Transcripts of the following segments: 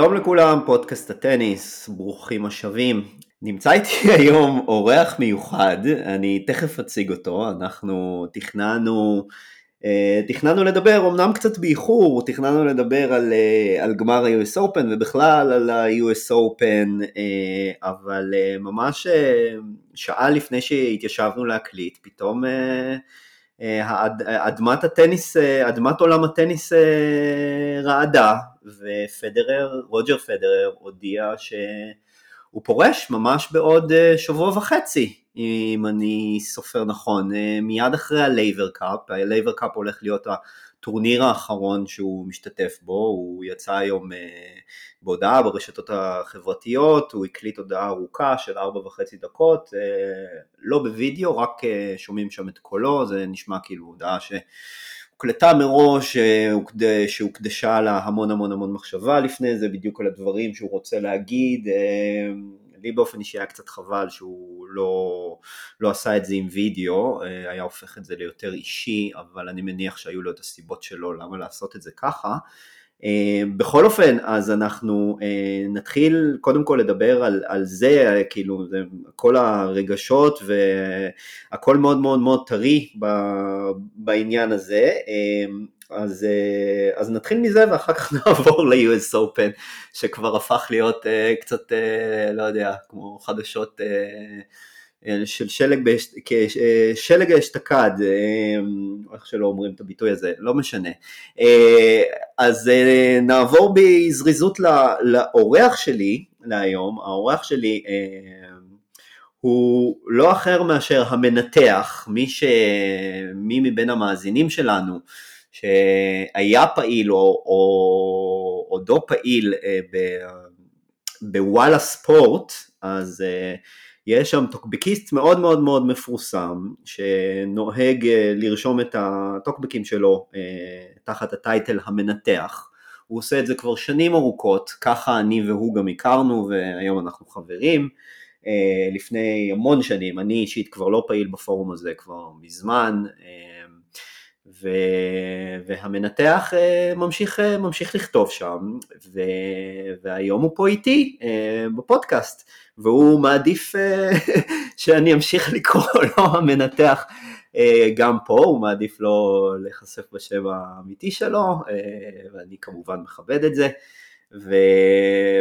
שלום לכולם, פודקאסט הטניס, ברוכים השבים. נמצא איתי היום אורח מיוחד, אני תכף אציג אותו, אנחנו תכננו לדבר, אמנם קצת באיחור, תכננו לדבר על גמר ה-US Open ובכלל על ה-US Open, אבל ממש שעה לפני שהתיישבנו להקליט, פתאום אדמת עולם הטניס רעדה, ופדרר, רוג'ר פדרר הודיע שהוא פורש ממש בעוד שבוע וחצי, אם אני סופר נכון, מיד אחרי הלייבר קאפ. הלייבר קאפ הולך להיות הטורניר האחרון שהוא משתתף בו, הוא יצא היום בהודעה ברשתות החברתיות, הוא הקליט הודעה ארוכה של 4.5 דקות, לא בווידאו, רק שומעים שם את קולו, זה נשמע כאילו הודעה שהוקלטה מראש, שהוקדשה לה המון המון המון מחשבה לפני זה, בדיוק על הדברים שהוא רוצה להגיד. לי באופן אישי היה קצת חבל שהוא לא עשה את זה עם וידאו, היה הופך את זה ליותר אישי, אבל אני מניח שהיו לו את הסיבות שלו למה לעשות את זה ככה. בכל אופן, אז אנחנו נתחיל קודם כל לדבר על זה, כאילו כל הרגשות והכל מאוד מאוד מאוד טרי בעניין הזה. אז נתחיל מזה ואחר כך נעבור ל-US Open, שכבר הפך להיות קצת, לא יודע, כמו חדשות של שלג השתקד, איך שלא אומרים את הביטוי הזה, לא משנה. אז נעבור בזריזות לאורח שלי להיום. האורח שלי הוא לא אחר מאשר המנתח, מי מבין המאזינים שלנו שהיה פעיל או עודו פעיל בוואלה ספורט, אז יש שם טוקבקיסט מאוד מאוד מאוד מפורסם, שנוהג לרשום את הטוקבקים שלו תחת הטייטל המנתח. הוא עושה את זה כבר שנים ארוכות, ככה אני והוא גם הכרנו, והיום אנחנו חברים. לפני המון שנים, אני אישית כבר לא פעיל בפורום הזה כבר מזמן, והמנתח ממשיך לכתוב שם, והיום הוא פה איתי בפודקאסט, והוא מעדיף שאני אמשיך לקרוא לו המנתח גם פה, הוא מעדיף לו לחשף בשם האמיתי שלו, ואני כמובן מכבד את זה,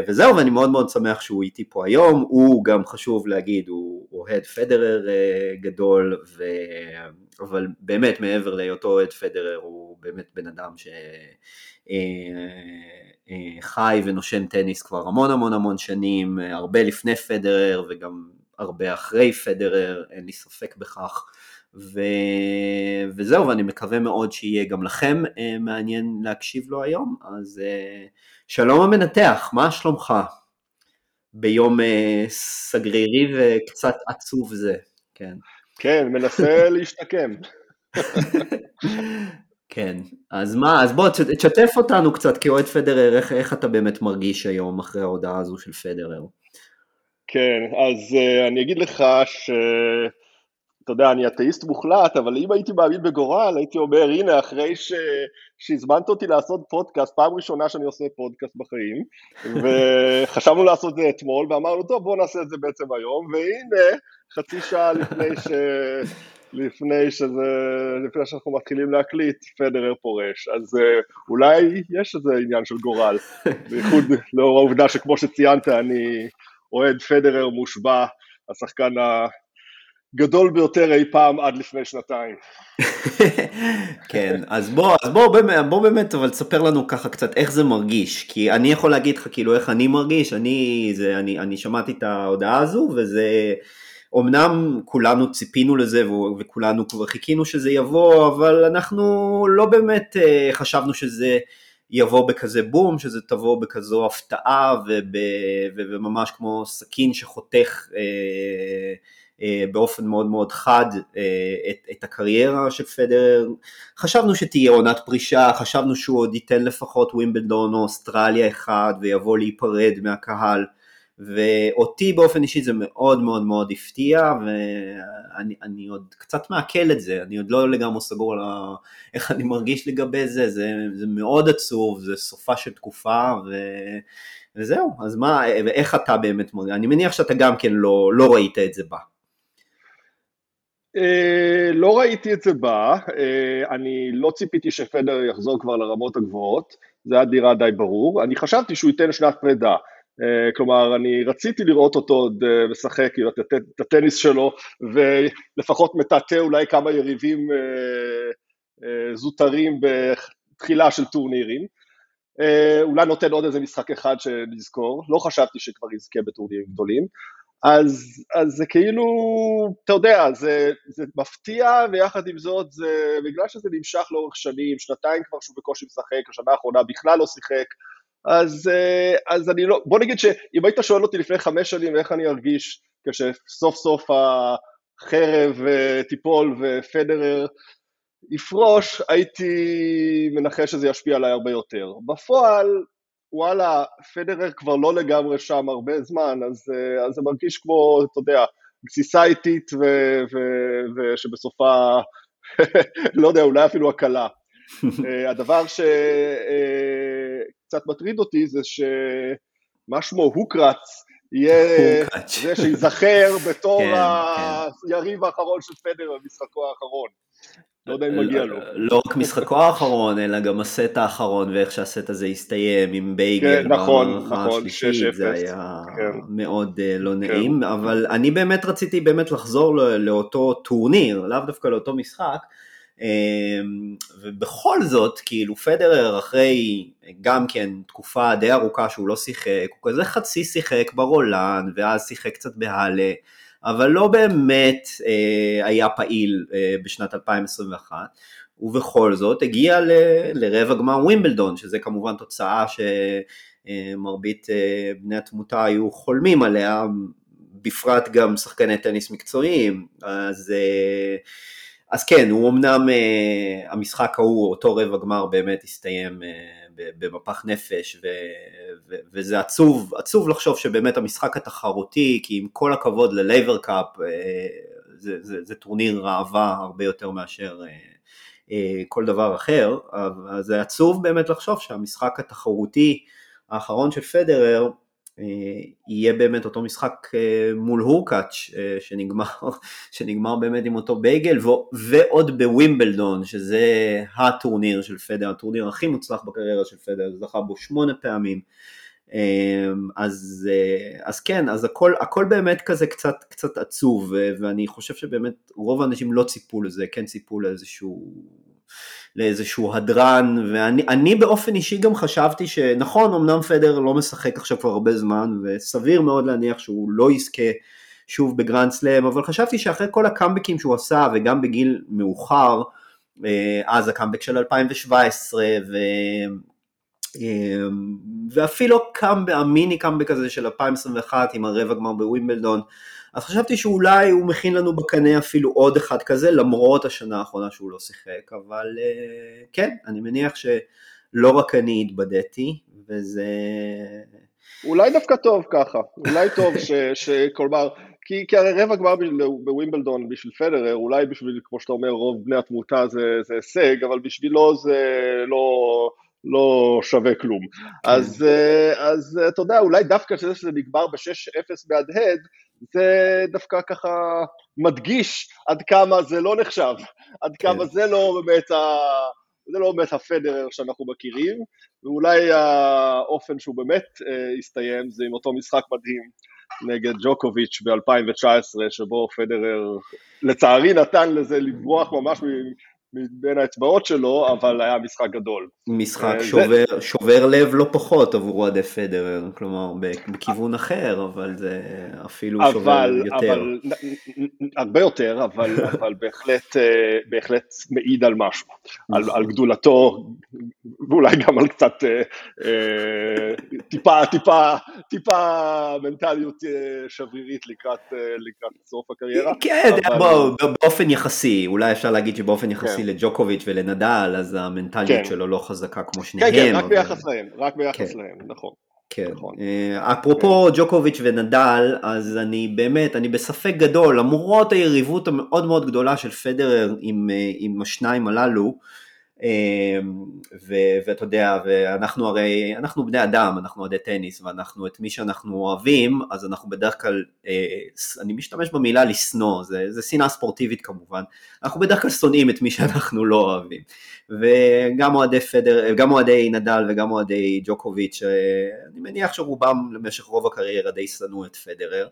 וזהו, ואני מאוד מאוד שמח שהוא איתי פה היום. הוא גם חשוב להגיד, הוא אוהד פדרר גדול, אבל באמת מעבר להיותו אוהד פדרר, הוא באמת בן אדם שחי ונושן טניס כבר המון המון המון שנים, הרבה לפני פדרר וגם הרבה אחרי פדרר, אין לי ספק בכך. וזהו, ואני מקווה מאוד שיהיה גם לכם מעניין להקשיב לו היום. אז שלום המנתח, מה שלומך ביום סגרירי וקצת עצוב זה? כן, מנסה להשתקם. כן, אז מה, אז בוא תשתף אותנו קצת כאוהד פדרר, איך אתה באמת מרגיש היום אחרי ההודעה הזו של פדרר? כן, אז אני אגיד לך אתה יודע, אני אתאיסט מוחלט, אבל אם הייתי מאמין בגורל, הייתי אומר, הנה, אחרי שהזמנת אותי לעשות פודקאסט, פעם ראשונה שאני עושה פודקאסט בחיים, וחשבנו לעשות זה אתמול, ואמרנו, טוב, בואו נעשה את זה בעצם היום, והנה, חצי שעה לפני שאנחנו מתחילים להקליט, פדרר פורש. אז אולי יש איזה עניין של גורל, בייחוד לאור העובדה שכמו שציינת, אני אוהד פדרר מושבע, השחקן גדול ביותר אי פעם עד לפני שנתיים. כן, אז בוא באמת, אבל תספר לנו ככה קצת איך זה מרגיש, כי אני יכול להגיד לך כאילו איך אני מרגיש, אני שמעתי את ההודעה הזו, וזה, אמנם כולנו ציפינו לזה, וכולנו כבר חיכינו שזה יבוא, אבל אנחנו לא באמת חשבנו שזה יבוא בכזה בום, שזה תבוא בכזו הפתעה, וממש כמו סכין שחותך באופן מאוד מאוד חד את הקריירה של פדרר. חשבנו שתהיה עונת פרישה, חשבנו שהוא עוד ייתן לפחות ווימבלדון או אוסטרליה אחד, ויבוא להיפרד מהקהל, ואותי באופן אישי זה מאוד מאוד מאוד הפתיע, ואני עוד קצת מעכל את זה, אני עוד לא לגמרי סגור על איך אני מרגיש לגבי זה, זה מאוד עצוב, זה סופה של תקופה, וזהו, אז מה, ואיך אתה באמת מרגיש? אני מניח שאתה גם כן לא ראית את זה בה. לא ראיתי את זה בה, אני לא ציפיתי שפדר יחזור כבר לרמות הגבוהות, זה היה נראה די ברור, אני חשבתי שהוא ייתן שנת פרידה, כלומר אני רציתי לראות אותו עוד משחק את הטניס שלו, ולפחות מטאטא אולי כמה יריבים זוטרים בתחילה של טורנירים, אולי נותן עוד איזה משחק אחד שנזכור, לא חשבתי שכבר יזכה בטורנירים גדולים, אז זה כאילו, אתה יודע, זה מפתיע, ויחד עם זאת, זה, בגלל שזה נמשך לאורך שנים, שנתיים כבר שהוא בקושי משחק, השנה האחרונה בכלל לא שיחק, אז אני לא, בוא נגיד שאם היית שואל אותי לפני 5 שנים, איך אני ארגיש כשסוף סוף החרב טיפול ופדרר יפרוש, הייתי מנחש שזה ישפיע עליי הרבה יותר. בפועל, וואלה, פדרר כבר לא לגמרי שם הרבה זמן, אז זה מרגיש כמו, אתה יודע, גסיסה איטית, ושבסופה, לא יודע, אולי אפילו הקלה. הדבר שקצת מטריד אותי, זה שמה שמו הוקרץ, יהיה זה שיזכר בתור היריב האחרון של פדרר, המשחקו האחרון. לא יודע אם מגיע לו. לא רק משחקו האחרון, אלא גם הסט האחרון, ואיך שהסט הזה הסתיים עם בייגל. נכון, 6-0. זה היה מאוד לא נעים, אבל אני באמת רציתי באמת לחזור לאותו טורניר, לאו דווקא לאותו משחק, ובכל זאת, כאילו פדרר אחרי גם כן תקופה די ארוכה שהוא לא שיחק, הוא כזה חצי שיחק ברולנד, ואז שיחק קצת בהלה, אבל לא באמת היה פעיל בשנת 2021, ובכל זאת הגיע לרבע גמר ווימבלדון, שזה כמובן תוצאה שמרבית בני התמותה היו חולמים עליה, בפרט גם שחקני טניס מקצועיים, אז כן, הוא אמנם, המשחק ההוא, אותו רבע גמר באמת הסתיים במפח נפש, וזה עצוב, עצוב לחשוב שבאמת המשחק התחרותי, כי עם כל הכבוד ללייבר קאפ, זה טורניר ראווה הרבה יותר מאשר כל דבר אחר, אז זה עצוב באמת לחשוב שהמשחק התחרותי האחרון של פדרר, יהיה באמת אותו משחק מול הורקאץ' שנגמר באמת עם אותו בייגל, ועוד בווימבלדון, שזה הטורניר של פדרר, הטורניר הכי מוצלח בקריירה של פדרר, זכה בו 8 פעמים, אז כן, אז הכל באמת כזה קצת עצוב, ואני חושב שבאמת רוב האנשים לא ציפו לזה, כן ציפו לאיזשהו הדרן, ואני באופן אישי גם חשבתי שנכון, אמנם פדר לא משחק עכשיו כבר הרבה זמן, וסביר מאוד להניח שהוא לא יזכה שוב בגרנד סלאם, אבל חשבתי שאחרי כל הקאמבקים שהוא עשה, וגם בגיל מאוחר, אז הקאמבק של 2017, ואפילו המיני קאמבק הזה של 2021, עם הרבע גמר בווימבלדון, אז חשבתי שאולי הוא מכין לנו בקנה אפילו עוד אחד כזה, למרות השנה האחרונה שהוא לא שיחק, אבל כן, אני מניח שלא רק אני התבדתי, וזה... אולי דווקא טוב ככה, אולי טוב שכלומר, כי הרי רבע גמר בווימבלדון בשביל פדרר, אולי בשביל, כמו שאתה אומר, רוב בני התמותה זה הישג, אבל בשבילו זה לא שווה כלום. אז אתה יודע, אולי דווקא שזה נגמר ב-6-0 בהדהד, זה דווקא ככה מדגיש עד כמה זה לא נחשב, עד כמה זה לא באמת הפדרר שאנחנו מכירים, ואולי האופן שהוא באמת הסתיים זה עם אותו משחק מדהים נגד ג'וקוביץ' ב-2019, שבו פדרר לצערי נתן לזה לברוח ממש מבין האצבעות שלו, אבל היה משחק גדול. משחק שובר לב לא פחות עבור עדי פדרר, כלומר בכיוון אחר, אבל זה אפילו שובר יותר. הרבה יותר, אבל בהחלט מעיד על משהו, על גדולתו, ואולי גם על קצת טיפה מנטליות שברירית לקראת סוף הקריירה. כן, באופן יחסי, אולי אפשר להגיד שבאופן יחסי, לג'וקוביץ' ולנדל, אז המנטליות שלו לא חזקה כמו שניהם. כן, רק ביחס להם, נכון. כן. אפרופו ג'וקוביץ' ונדל, אז אני בספק גדול, למרות היריבות המאוד מאוד גדולה של פדרר עם השניים הללו, ואתה יודע, ואנחנו הרי, אנחנו בני אדם, אנחנו עדי טניס, ואנחנו את מי שאנחנו אוהבים, אז אנחנו בדרך כלל, אני משתמש במילה לסנוע, זה שנאה ספורטיבית כמובן, אנחנו בדרך כלל שונאים את מי שאנחנו לא אוהבים, וגם אוהדי פדר, גם אוהדי נדל וגם אוהדי ג'וקוביץ', אני מניח שרובם למשך רוב הקריירה די שנאו את פדרר,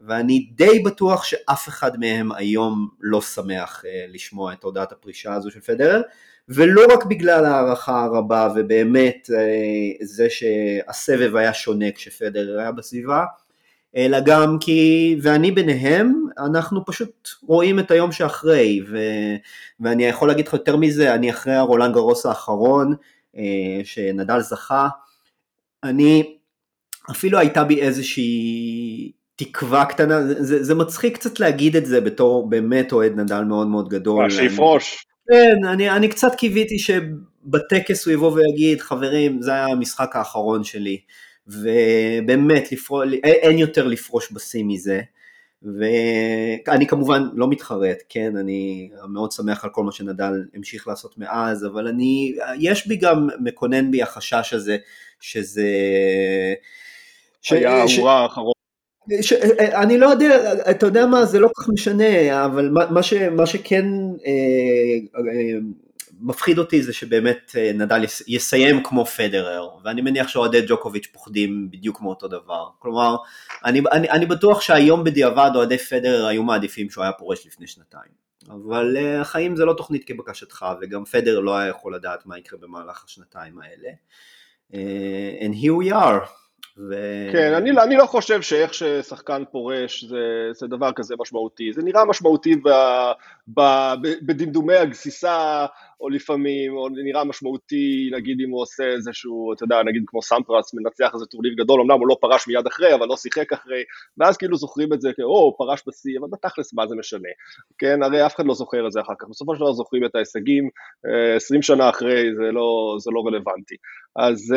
ואני די בטוח שאף אחד מהם היום לא שמח לשמוע את הודעת הפרישה הזו של פדרר, ולא רק בגלל הערכה הרבה ובאמת זה שהסבב היה שונה כשפדרר היה בסביבה, אלא גם כי, ואני ביניהם, אנחנו פשוט רואים את היום שאחרי, ואני יכול להגיד לך יותר מזה, אני אחרי הרולנד גרוס האחרון שנדל זכה, אני אפילו הייתה בי איזושהי תקווה קטנה, זה מצחיק קצת להגיד את זה בתור באמת אוהד נדל מאוד מאוד גדול. שיפרוש. כן, אני קצת קיוויתי שבטקס הוא יבוא ויגיד, חברים, זה היה המשחק האחרון שלי, ובאמת, אין יותר לפרוש בסי מזה, ואני כמובן לא מתחרט, כן, אני מאוד שמח על כל מה שנדל המשיך לעשות מאז, אבל יש בי גם מקונן בי החשש הזה, שזה היה האורה האחרון. אני לא יודע, אתה יודע מה, זה לא כך משנה, אבל מה שכן מפחיד אותי זה שבאמת נדל יסיים כמו פדרר, ואני מניח שאוהדי ג'וקוביץ' פוחדים בדיוק כמו אותו דבר, כלומר, אני בטוח שהיום בדיעבד אוהדי פדרר היו מעדיפים שהוא היה פורש לפני שנתיים, אבל החיים זה לא תוכנית כבקשתך, וגם פדרר לא היה יכול לדעת מה יקרה במהלך השנתיים האלה, and here we are. כן, אני לא חושב שאיך ששחקן פורש זה דבר כזה משמעותי, זה נראה משמעותי בדמדומי הגסיסה, או לפעמים, או נראה משמעותי, נגיד אם הוא עושה איזשהו, אתה יודע, נגיד כמו סמפרס, מנצח איזה טורניר גדול, אמנם הוא לא פרש מיד אחרי, אבל לא שיחק אחרי, ואז כאילו זוכרים את זה, או פרש בשיא, אבל בתכלס מה זה משנה, כן, הרי אף אחד לא זוכר את זה אחר כך, בסופו של דבר זוכרים את ההישגים, 20 שנה אחרי, זה לא רלוונטי, אז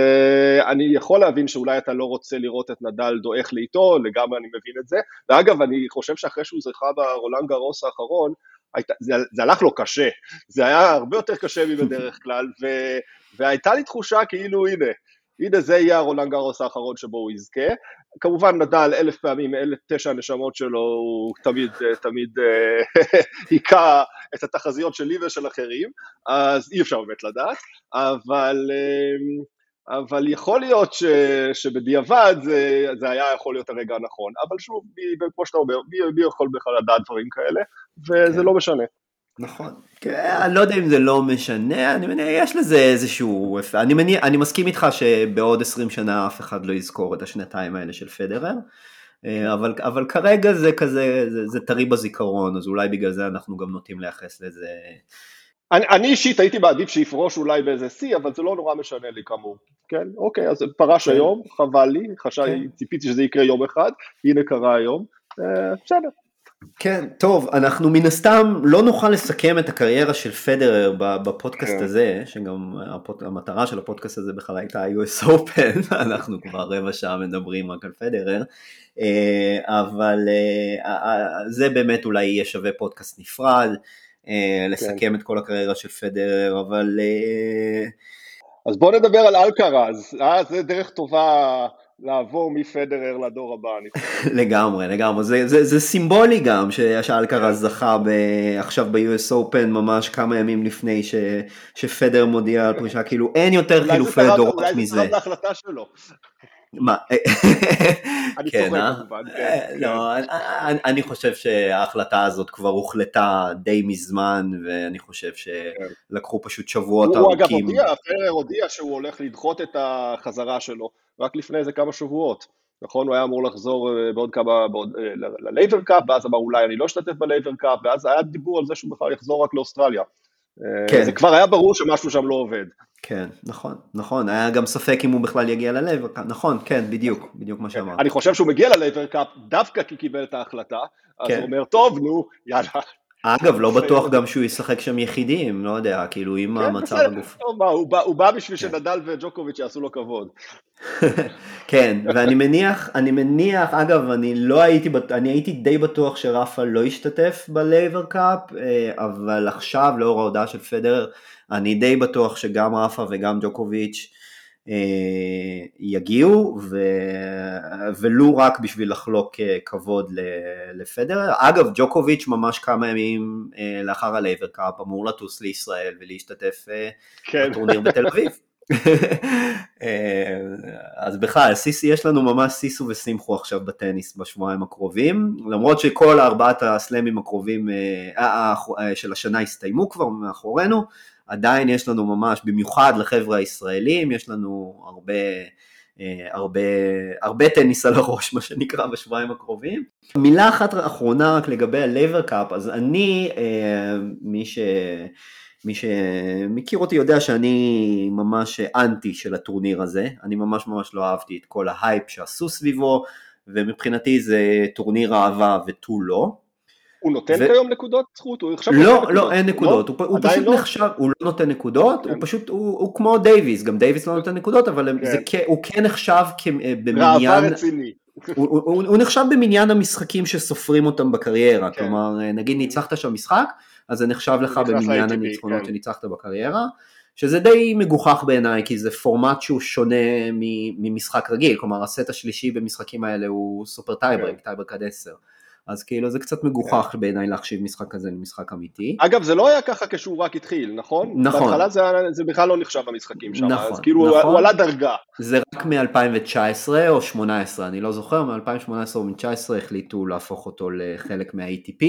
אני יכול להבין שאולי אתה לא רוצה לראות את נדל דועך לאיתו, לגמרי אני מבין את זה, ואגב, אני חושב שאחרי שהוא זכה ברולאן גארוס האחרון, זה הלך לו קשה, זה היה הרבה יותר קשה מבדרך כלל, והייתה לי תחושה כאילו הנה זה יהיה הרולנד גרוס האחרון שבו הוא יזכה, כמובן נדל 1000 פעמים, 9 הנשמות שלו, הוא תמיד היכה את התחזיות שלי ושל אחרים, אז אי אפשר באמת לדעת, אבל יכול להיות שבדיעבד זה היה יכול להיות הרגע הנכון, אבל שוב, כמו שאתה אומר, מי יכול בכלל לדעת דברים כאלה, וזה לא משנה. נכון, אני לא יודע אם זה לא משנה, יש לזה איזשהו, אני מסכים איתך שבעוד 20 שנה אף אחד לא יזכור את השנתיים האלה של פדרר, אבל כרגע זה כזה, זה טרי בזיכרון, אז אולי בגלל זה אנחנו גם נוטים לייחס לזה. אני אישית הייתי מעדיף שיפרוש אולי באיזה סי, אבל זה לא נורא משנה לי כאמור, כן? אוקיי, אז פרש היום, חבל לי, ציפיתי שזה יקרה יום אחד, הנה קרה היום, בסדר. כן, טוב, אנחנו מן הסתם לא נוכל לסכם את הקריירה של פדרר בפודקאסט הזה, שגם המטרה של הפודקאסט הזה בכלל הייתה US Open, אנחנו כבר רבע שעה מדברים רק על פדרר, אבל זה באמת אולי יהיה שווה פודקאסט נפרד, לסכם את כל הקריירה של פדרר, אבל אז בואו נדבר על אלקראז, זה דרך טובה לעבור מפדרר לדור הבא. לגמרי, זה סימבולי גם שאלקראז זכה עכשיו ב-US Open ממש כמה ימים לפני שפדר מודיע על פרישה, כאילו אין יותר חילופי דורות מזה. אולי זה ההחלטה שלו. מה? אני צוחק כמובן. לא, אני חושב שההחלטה הזאת כבר הוחלטה די מזמן, ואני חושב שלקחו פשוט שבועות ארוכים. הוא אגב הודיע שהוא הולך לדחות את החזרה שלו, רק לפני איזה כמה שבועות, נכון? הוא היה אמור לחזור ללייבר קאפ, ואז אמר אולי אני לא אשתתף בלייבר קאפ, ואז היה דיבור על זה שהוא בכלל יחזור רק לאוסטרליה. זה כבר היה ברור שמשהו שם לא עובד. כן, נכון, היה גם ספק אם הוא בכלל יגיע ללייבר קאפ, נכון, כן, בדיוק מה שאמרת. אני חושב שהוא מגיע ללייבר קאפ דווקא כי קיבל את ההחלטה, אז הוא אומר, טוב, נו, יאללה. אגב, לא בטוח גם שהוא ישחק שם יחידים, לא יודע, כאילו עם המצב הגוף. הוא בא בשביל שנדל וג'וקוביץ' יעשו לו כבוד. כן, ואני מניח, אגב, אני הייתי די בטוח שרפה לא השתתף בלייבר קאפ, אבל עכשיו, לאור ההודעה של פדרר, אני די בטוח שגם רפה וגם ג'וקוביץ' יגיעו, ולו רק בשביל לחלוק כבוד לפדרר. אגב, ג'וקוביץ' ממש כמה ימים לאחר הלייבר קאפ אמור לטוס לישראל ולהשתתף בטורניר בתל אביב. אז בכלל, יש לנו ממש סיסו וסימחו עכשיו בטניס בשבועיים הקרובים, למרות שכל ארבעת הסלמים הקרובים של השנה הסתיימו כבר מאחורינו, עדיין יש לנו ממש, במיוחד לחבר'ה הישראלים, יש לנו הרבה טניס על הראש, מה שנקרא, בשבועיים הקרובים. מילה אחת אחרונה רק לגבי הלייבר קאפ, אז אני, מי שמכיר אותי יודע שאני ממש אנטי של הטורניר הזה, אני ממש לא אהבתי את כל ההייפ שעשו סביבו, ומבחינתי זה טורניר אהבה ותו לא. הוא נותן כיום נקודות זכות? לא, אין נקודות, הוא פשוט נחשב, הוא לא נותן נקודות, הוא כמו דייביס, גם דייביס לא נותן נקודות, אבל הוא כן נחשב במניין, הוא נחשב במניין המשחקים שסופרים אותם בקריירה, כלומר נגיד ניצחת שם משחק, אז זה נחשב לך במניין הניצחונות שניצחת בקריירה, שזה די מגוחך בעיניי, כי זה פורמט שהוא שונה ממשחק רגיל, כלומר הסט השלישי במשחקים האלה הוא סופר טייברק, טייברק עד 10, אז כאילו זה קצת מגוחך בעיניי להחשיב משחק כזה למשחק אמיתי. אגב, זה לא היה ככה כשהוא רק התחיל, נכון? נכון. בהתחלה זה בכלל לא נחשב במשחקים שם, אז כאילו הוא עלה דרגה. זה רק מ-2019 או 2018, אני לא זוכר, מ-2018 או 2019 החליטו להפוך אותו לחלק מה-ATP,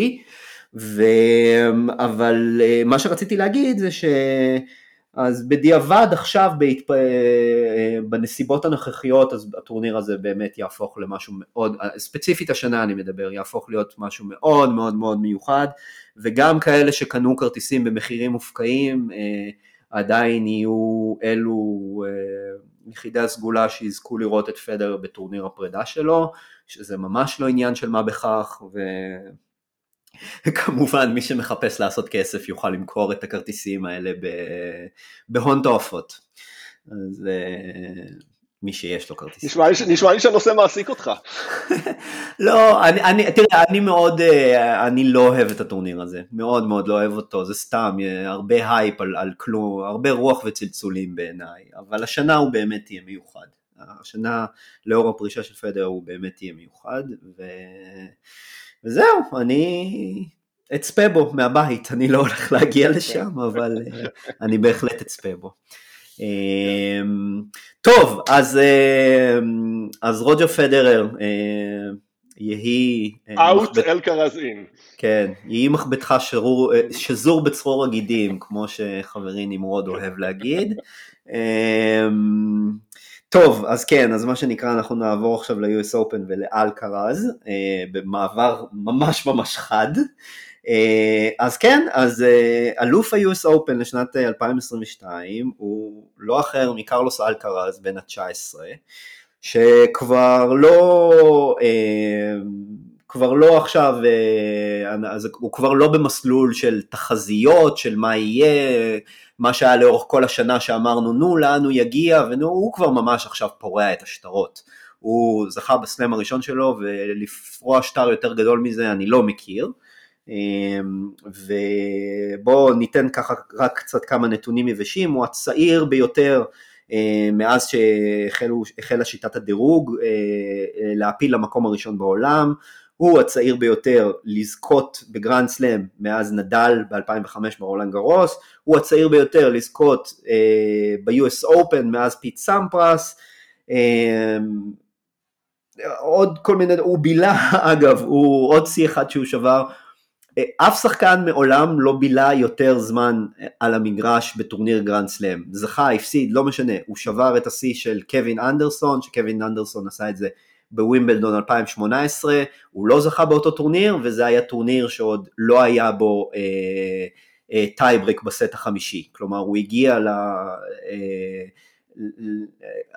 אבל מה שרציתי להגיד זה ש... אז בדיעבד עכשיו בנסיבות הנוכחיות, אז הטורניר הזה באמת יהפוך למשהו מאוד, ספציפית השנה אני מדבר, יהפוך להיות משהו מאוד מאוד מאוד מיוחד, וגם כאלה שקנו כרטיסים במחירים מופקעים, עדיין יהיו אלו יחידה סגולה שיזכו לראות את פדרר בטורניר הפרידה שלו, שזה ממש לא עניין של מה בכך, ו... כמובן מי שמחפש לעשות כסף יוכל למכור את הכרטיסים האלה בהון תועפות, אז מי שיש לו כרטיסים. נשמע לי שהנושא מעסיק אותך. לא, תראה, אני לא אוהב את הטורניר הזה, מאוד מאוד לא אוהב אותו, זה סתם, הרבה הייפ על כלום, הרבה רוח וצלצולים בעיניי, אבל השנה הוא באמת יהיה מיוחד. השנה לאור הפרישה של פדרר הוא באמת יהיה מיוחד, וזהו, אני אצפה בו מהבית, אני לא הולך להגיע לשם, אבל אני בהחלט אצפה בו. טוב, אז רוג'ר פדרר, יהי... Out Alcaraz in. כן, יהי מחבטך שזור בצרור הגידים, כמו שחברי נמרוד אוהב להגיד. טוב, אז כן, אז מה שנקרא, אנחנו נעבור עכשיו ל-US Open ולאלקרז, במעבר ממש חד. אז כן, אז אלוף ה-US Open לשנת 2022, הוא לא אחר מקרלוס אלקרז בן ה-19, שכבר לא עכשיו, הוא כבר לא במסלול של תחזיות, של מה יהיה, מה שהיה לאורך כל השנה שאמרנו, נו, לאן הוא יגיע, הוא כבר ממש עכשיו פורע את השטרות. הוא זכה בסלם הראשון שלו, ולפרוע שטר יותר גדול מזה אני לא מכיר, ובואו ניתן ככה רק קצת כמה נתונים יבשים. הוא הצעיר ביותר, מאז שהחלה שיטת הדירוג, להפיל למקום הראשון בעולם, הוא הצעיר ביותר לזכות בגרנד סלאם מאז נדל ב-2005 ברולנד גרוס, הוא הצעיר ביותר לזכות ב-US Open מאז פיט סמפרס, עוד כל מיני, הוא בילה אגב, הוא עוד שיא אחד שהוא שבר, אף שחקן מעולם לא בילה יותר זמן על המגרש בטורניר גרנד סלאם, זכה, הפסיד, לא משנה, הוא שבר את השיא של קווין אנדרסון, שקווין אנדרסון עשה את זה, בווימבלדון 2018, הוא לא זכה באותו טורניר, וזה היה טורניר שעוד לא היה בו טייברק בסט החמישי, כלומר הוא הגיע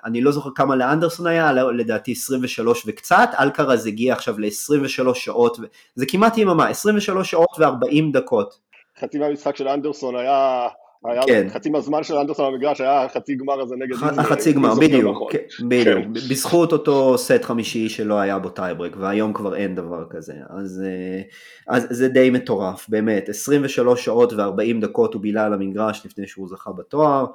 אני לא זוכר כמה לאנדרסון היה, לדעתי 23 וקצת, אלקרז הגיע עכשיו ל-23 שעות, זה כמעט יממה, 23 שעות ו-40 דקות. חצי מהמשחק של אנדרסון היה... כן. חצי מהזמן של אנדרסון במגרש היה חצי גמר הזה נגד החצי גמר, בדיוק, בדיוק, בזכות אותו סט חמישי שלא היה בו טייברק, והיום כבר אין דבר כזה, אז זה די מטורף, באמת, 23 שעות ו-40 דקות הוא בילה על המגרש לפני שהוא זכה בתואר,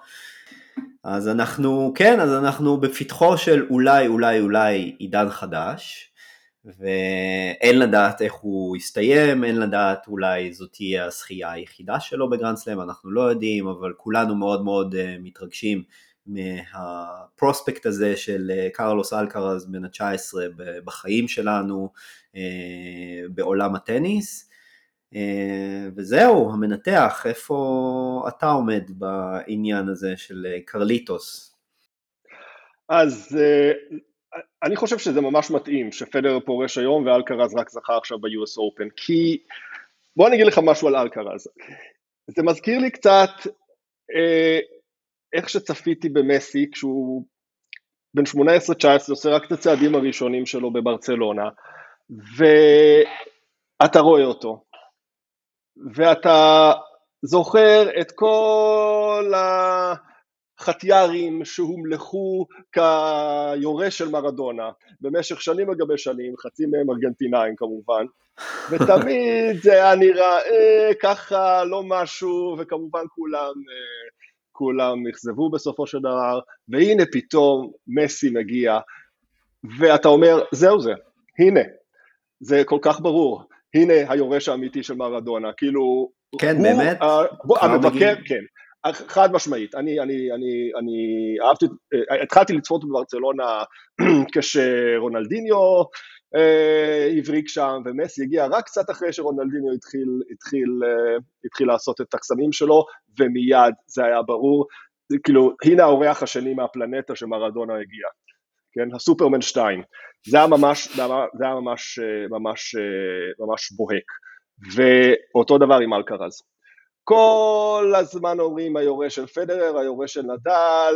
אז אנחנו, כן, אז אנחנו בפתחו של אולי, אולי, אולי עידן חדש, ואין לדעת איך הוא יסתיים, אין לדעת אולי זאת תהיה הזכייה היחידה שלו בגרנדסלאם, אנחנו לא יודעים, אבל כולנו מאוד מאוד מתרגשים מהפרוספקט הזה של קרלוס אלקרז בן ה-19 בחיים שלנו בעולם הטניס, וזהו, המנתח, איפה אתה עומד בעניין הזה של קרליטוס? אז... אני חושב שזה ממש מתאים, שפדרר פורש היום ואלקרז רק זכה עכשיו ב-US Open, כי בוא אני אגיד לך משהו על אלקרז, זה מזכיר לי קצת איך שצפיתי במסי, כשהוא בן 18-19 עושה רק את הצעדים הראשונים שלו בברצלונה, ואתה רואה אותו, ואתה זוכר את כל ה... חטיירים שהומלכו כיורש של מרדונה, במשך שנים אגבי שנים, חצי מהם ארגנטינאים כמובן, ותמיד זה היה נראה ככה, לא משהו, וכמובן כולם נכזבו בסופו של דבר, והנה פתאום מסי מגיע, ואתה אומר, זהו זה, הנה, זה כל כך ברור, הנה היורש האמיתי של מרדונה, כאילו, כן, באמת, המבקר, כן, חד משמעית, אני אהבתי, התחלתי לצפות בברצלונה כשרונלדיניו הבריק שם, ומסי הגיע רק קצת אחרי שרונלדיניו התחיל לעשות את הקסמים שלו, ומיד זה היה ברור, כאילו, הנה האורח השני מהפלנטה שמרדונה הגיע, כן, הסופרמן 2, זה היה ממש בוהק, ואותו דבר עם אלקרז. כל הזמן אומרים היורש של פדרר, היורש של נדל,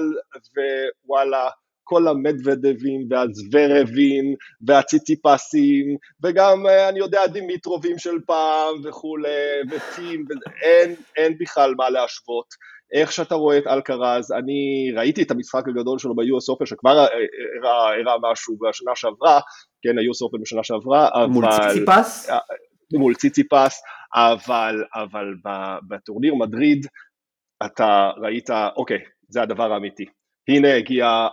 ווואלה, כל המדוודבים והזוורבים והציציפסים, וגם אני יודע דימיטרובים של פעם וכולי, וטים, אין בכלל מה להשוות. איך שאתה רואה את אלקרז, אני ראיתי את המשחק הגדול שלו ב-US Open, שכבר הראה משהו בשנה שעברה, כן, ה-US Open בשנה שעברה, אבל... מול ציציפס? מול ציציפס, אבל בטורניר מדריד, אתה ראית, אוקיי, זה הדבר האמיתי. הנה הגיע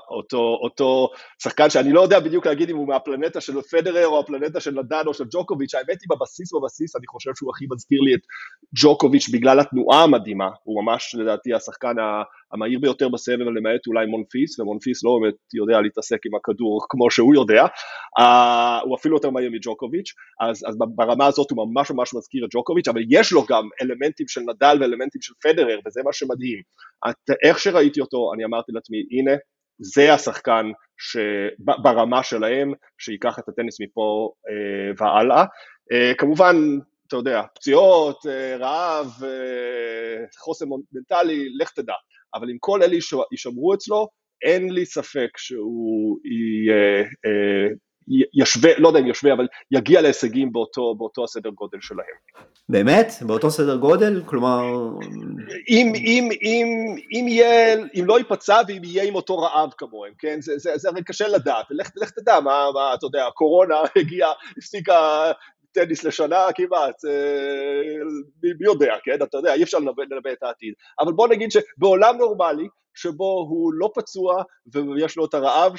אותו שחקן שאני לא יודע בדיוק להגיד אם הוא מהפלנטה של פדרר, או הפלנטה של נדל, או של ג'וקוביץ', האמת היא בבסיס, אני חושב שהוא הכי מזכיר לי את ג'וקוביץ' בגלל התנועה המדהימה, הוא ממש לדעתי השחקן המהיר ביותר בסבב, למעט אולי מונפיס, ומונפיס לא באמת יודע להתעסק עם הכדור כמו שהוא יודע, הוא אפילו יותר מהיר מג'וקוביץ', אז ברמה הזאת הוא ממש ממש מזכיר את ג'וקוביץ', אבל יש לו גם אלמנטים של נדל ואלמנטים של פדרר, וזה מה שמדהים. איך שראיתי אותו, אני אמרתי לעצמי, הנה, זה השחקן ברמה שלהם, שיקח את הטניס מפה והלאה. כמובן, אתה יודע, פציעות, רעב, חוסן מנטלי, לך תדע. אבל עם כל אלה ישמרו אצלו, אין לי ספק שהוא ישווה, לא יודע אם ישווה, אבל יגיע להישגים באותו הסדר גודל שלהם. באמת? באותו סדר גודל? כלומר... אם לא ייפצע, ואם יהיה עם אותו רעב כמוהם, כן? זה הרי קשה לדעת. לך תדע, מה, אתה יודע, הקורונה הגיעה, הפסיקה... טניס לשנה כמעט, מי יודע, כן, אתה יודע, אי אפשר לנבא את העתיד, אבל בוא נגיד שבעולם נורמלי, שבו הוא לא פצוע, ויש לו את הרעב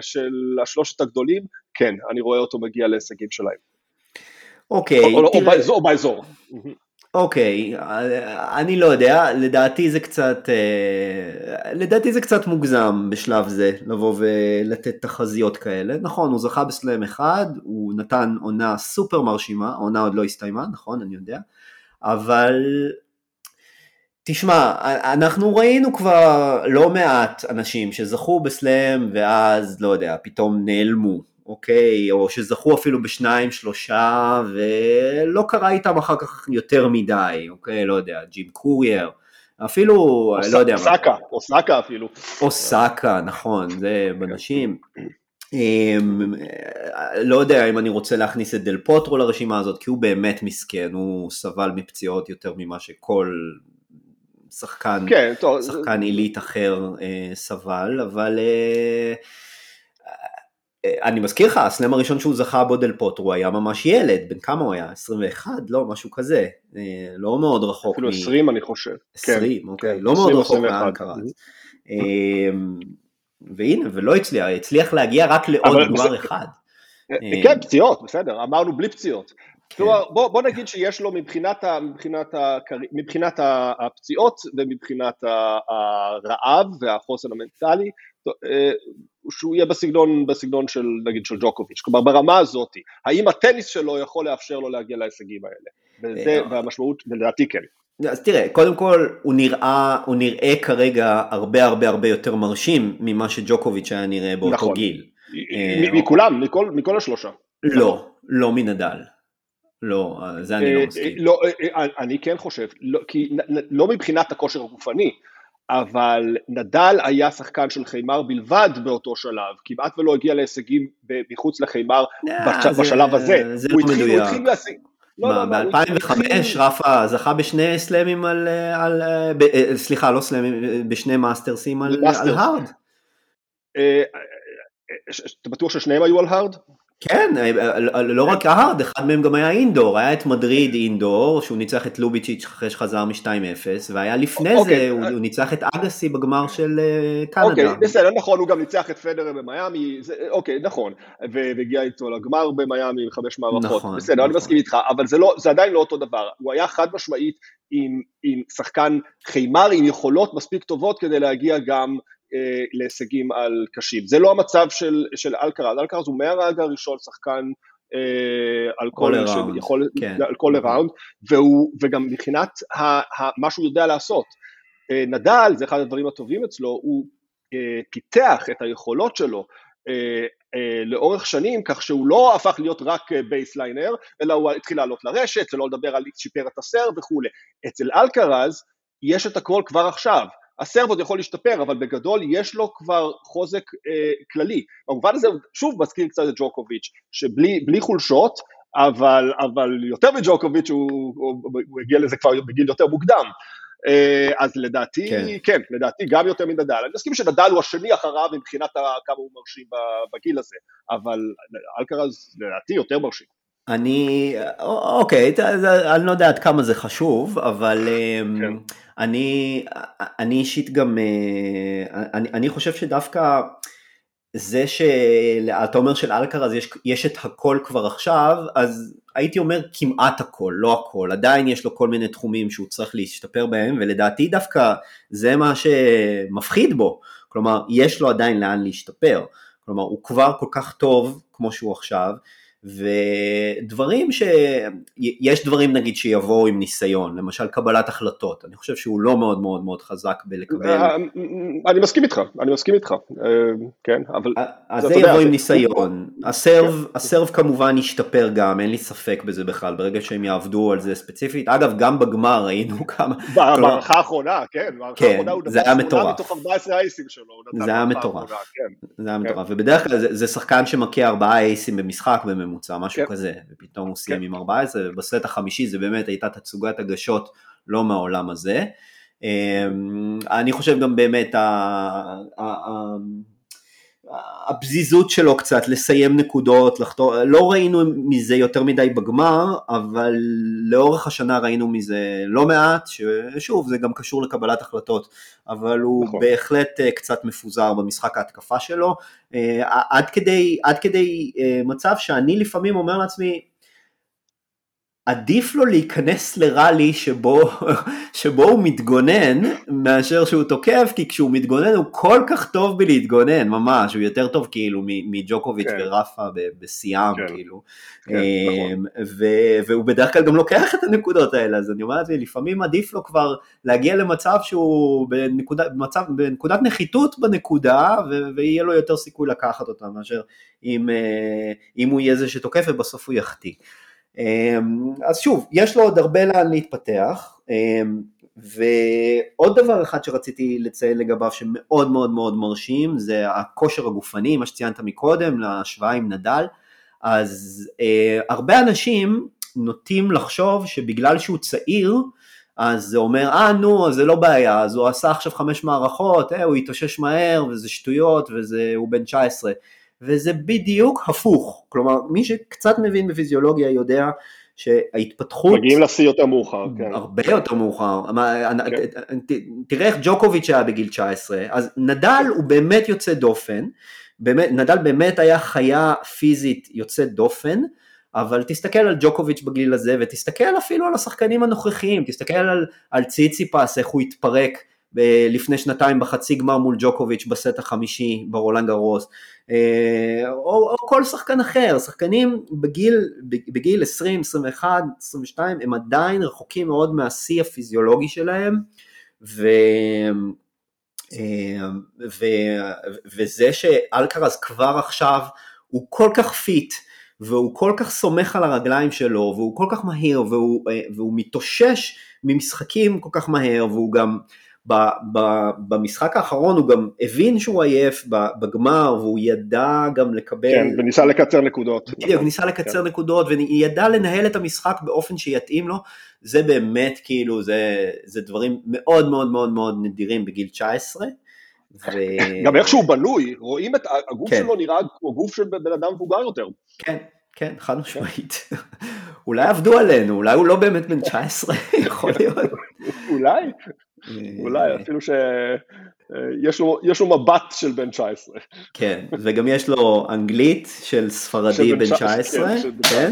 של השלושת הגדולים, כן, אני רואה אותו מגיע להישגים שלהם. אוקיי. או באזור. אוקיי, אני לא יודע, לדעתי זה קצת מוגזם בשלב זה, לבוא ולתת תחזיות כאלה, נכון, הוא זכה בסלאם אחד, הוא נתן עונה סופר מרשימה, העונה עוד לא הסתיימה, נכון, אני יודע, אבל תשמע, אנחנו ראינו כבר לא מעט אנשים שזכו בסלאם, ואז לא יודע, פתאום נעלמו, אוקיי, או שזכו אפילו בשניים, שלושה, ולא קרה איתם אחר כך יותר מדי, אוקיי, לא יודע, ג'ים קורייר, אפילו, לא יודע מה. אוסקה אפילו. אוסקה, נכון, זה בנשים. לא יודע אם אני רוצה להכניס את דל פוטרו לרשימה הזאת, כי הוא באמת מסכן, הוא סבל מפציעות יותר ממה שכל שחקן עילית אחר סבל, אבל אני מזכיר לך, הסלם הראשון שהוא זכה בו דל פוטרו היה ממש ילד, בן כמה הוא היה? 21? לא, משהו כזה, לא מאוד רחוק. אפילו 20 אני חושב. 20, אוקיי, לא מאוד רחוק מהאלקרז. והנה, ולא הצליח להגיע רק לעוד דבר אחד. כן, פציעות, בסדר, אמרנו בלי פציעות. בוא נגיד שיש לו מבחינת הפציעות ומבחינת הרעב והחוסן המנטלי, שהוא יהיה בסגנון של נגיד של ג'וקוביץ', כלומר ברמה הזאת, האם הטניס שלו יכול לאפשר לו להגיע להישגים האלה? והמשמעות לדעתי כן. אז תראה, קודם כל הוא נראה כרגע הרבה יותר מרשים ממה שג'וקוביץ' היה נראה באותו גיל. מכולם, מכל השלושה. לא מנדל. לא, זה אני לא מסכים. לא, אני כן חושב, כי לא מבחינת הכושר הגופני, אבל נדל היה שחקן של חיימר בלבד באותו שלב, כמעט ולא הגיע להישגים מחוץ לחיימר בשלב הזה. הוא התחיל להשיג. ב-2005 רפה זכה בשני סלמים על סליחה, לא סלמים, בשני מאסטרסים על הרד. אתה בטוח ששניהם היו על הרד? כן, לא רק ההרד, אחד מהם גם היה אינדור, היה את מדריד אינדור, שהוא ניצח את לוביצ'יץ' אחרי שחזר מ-2-0, והיה לפני זה, הוא ניצח את אגסי בגמר של קנדה. אוקיי, בסדר, נכון, הוא גם ניצח את פדרר במייאמי, אוקיי, נכון, והגיע איתו לגמר במייאמי עם 5 מערכות, בסדר, אני מסכים איתך, אבל זה עדיין לא אותו דבר, הוא היה חד משמעית עם שחקן חיימר, עם יכולות מספיק טובות כדי להגיע גם להישגים על קשים. זה לא המצב של אלקרז. אלקרז הוא מהרגע הראשון שחקן על כל הראונד, וגם מבחינת מה שהוא יודע לעשות. נדל, זה אחד הדברים הטובים אצלו, הוא פיתח את היכולות שלו לאורך שנים, כך שהוא לא הפך להיות רק בייסליינר, אלא הוא התחיל לעלות לרשת, ולא לדבר על שיפר את הסר וכו'. אצל אלקרז יש את הכל כבר עכשיו. הסרב עוד יכול להשתפר, אבל בגדול יש לו כבר חוזק כללי. במובן הזה, שוב מזכיר קצת את ג'וקוביץ', שבלי חולשות, אבל יותר מג'וקוביץ', הוא הגיע לזה כבר בגיל יותר מוקדם. אז לדעתי, כן, לדעתי גם יותר מנדל. אני מסכים שנדל הוא השני אחריו, מבחינת כמה הוא מרשים בגיל הזה, אבל אלקרז לדעתי יותר מרשים. אוקיי, אני לא יודע עד כמה זה חשוב, אבל אני אישית גם, אני חושב שדווקא זה שאתה אומר של אלקרז יש את הכל כבר עכשיו, אז הייתי אומר כמעט הכל, לא הכל, עדיין יש לו כל מיני תחומים שהוא צריך להשתפר בהם, ולדעתי דווקא זה מה שמפחיד בו, כלומר יש לו עדיין לאן להשתפר, כלומר הוא כבר כל כך טוב כמו שהוא עכשיו, ודברים יש דברים נגיד שיבואו עם ניסיון, למשל קבלת החלטות, אני חושב שהוא לא מאוד מאוד מאוד חזק בלקבל. אני מסכים איתך, כן, אבל אז זה יבוא עם ניסיון, הסרב כמובן ישתפר גם, אין לי ספק בזה בכלל, ברגע שהם יעבדו על זה ספציפית, אגב גם בגמר ראינו כמה. במערכה האחרונה, כן, זה היה מטורף. זה היה מטורף, ובדרך כלל זה שחקן שמכה 4 אייסים במשחק בממוצע, משהו כזה, ופתאום הוא סיים עם 14, ובסט החמישי זה באמת הייתה תצוגת הגשות לא מהעולם הזה. אני חושב גם באמת הבזיזות שלו קצת, לסיים נקודות, לא ראינו מזה יותר מדי בגמר, אבל לאורך השנה ראינו מזה לא מעט, ששוב זה גם קשור לקבלת החלטות, אבל הוא בהחלט קצת מפוזר במשחק ההתקפה שלו, עד כדי מצב שאני לפעמים אומר לעצמי, עדיף לו להיכנס לרלי שבו הוא מתגונן, מאשר שהוא תוקף, כי כשהוא מתגונן הוא כל כך טוב בלהתגונן, ממש, הוא יותר טוב כאילו מג'וקוביץ' ורפה בסיאם, כאילו, והוא בדרך כלל גם לוקח את הנקודות האלה, אז אני אומר את זה, לפעמים עדיף לו כבר להגיע למצב שהוא בנקודת נחיתות בנקודה, ויהיה לו יותר סיכוי לקחת אותה, מאשר אם הוא יהיה זה שתוקף ובסוף הוא יחטיא. אז שוב, יש לו עוד הרבה לאן להתפתח, ועוד דבר אחד שרציתי לציין לגביו שמאוד מאוד מאוד מרשים, זה הכושר הגופני, מה שציינת מקודם, להשוואה עם נדל. אז הרבה אנשים נוטים לחשוב שבגלל שהוא צעיר, אז זה אומר, נו, זה לא בעיה, אז הוא עשה עכשיו 5 מערכות, הוא יתאושש מהר, וזה שטויות, הוא בן 19, וזה בדיוק הפוך. כלומר, מי שקצת מבין בפיזיולוגיה יודע שההתפתחות... מגיעים לשיא יותר מאוחר, כן. הרבה יותר מאוחר. תראה איך ג'וקוביץ' היה בגיל 19, אז נדל הוא באמת יוצא דופן, נדל באמת היה חיה פיזית יוצאת דופן, אבל תסתכל על ג'וקוביץ' בגיל הזה, ותסתכל אפילו על השחקנים הנוכחיים, תסתכל על ציציפס, איך הוא התפרק לפני 2 בחצי גמר מול ג'וקוביץ' בסט החמישי ברולנד גארוס, או כל שחקן אחר. שחקנים בגיל 20, 21, 22, הם עדיין רחוקים מאוד מהשיא הפיזיולוגי שלהם, וזה שאלקרז כבר עכשיו הוא כל כך פיט, והוא כל כך סומך על הרגליים שלו, והוא כל כך מהיר, והוא מתאושש ממשחקים כל כך מהר, והוא גם במשחק האחרון הוא גם הבין שהוא עייף בגמר, והוא ידע גם לקבל... כן, וניסה לקצר נקודות. בדיוק, ניסה לקצר נקודות, וידע לנהל את המשחק באופן שיתאים לו. זה באמת כאילו, זה דברים מאוד מאוד מאוד מאוד נדירים בגיל 19, גם איך שהוא בנוי, רואים את הגוף שלו נראה כמו גוף של בן אדם מבוגר יותר. כן, כן, חד משמעית. אולי עבדו עלינו, אולי הוא לא באמת בן 19, יכול להיות. אולי, אפילו שיש לו מבט של בן 19. כן, וגם יש לו אנגלית של ספרדי בן 19, כן,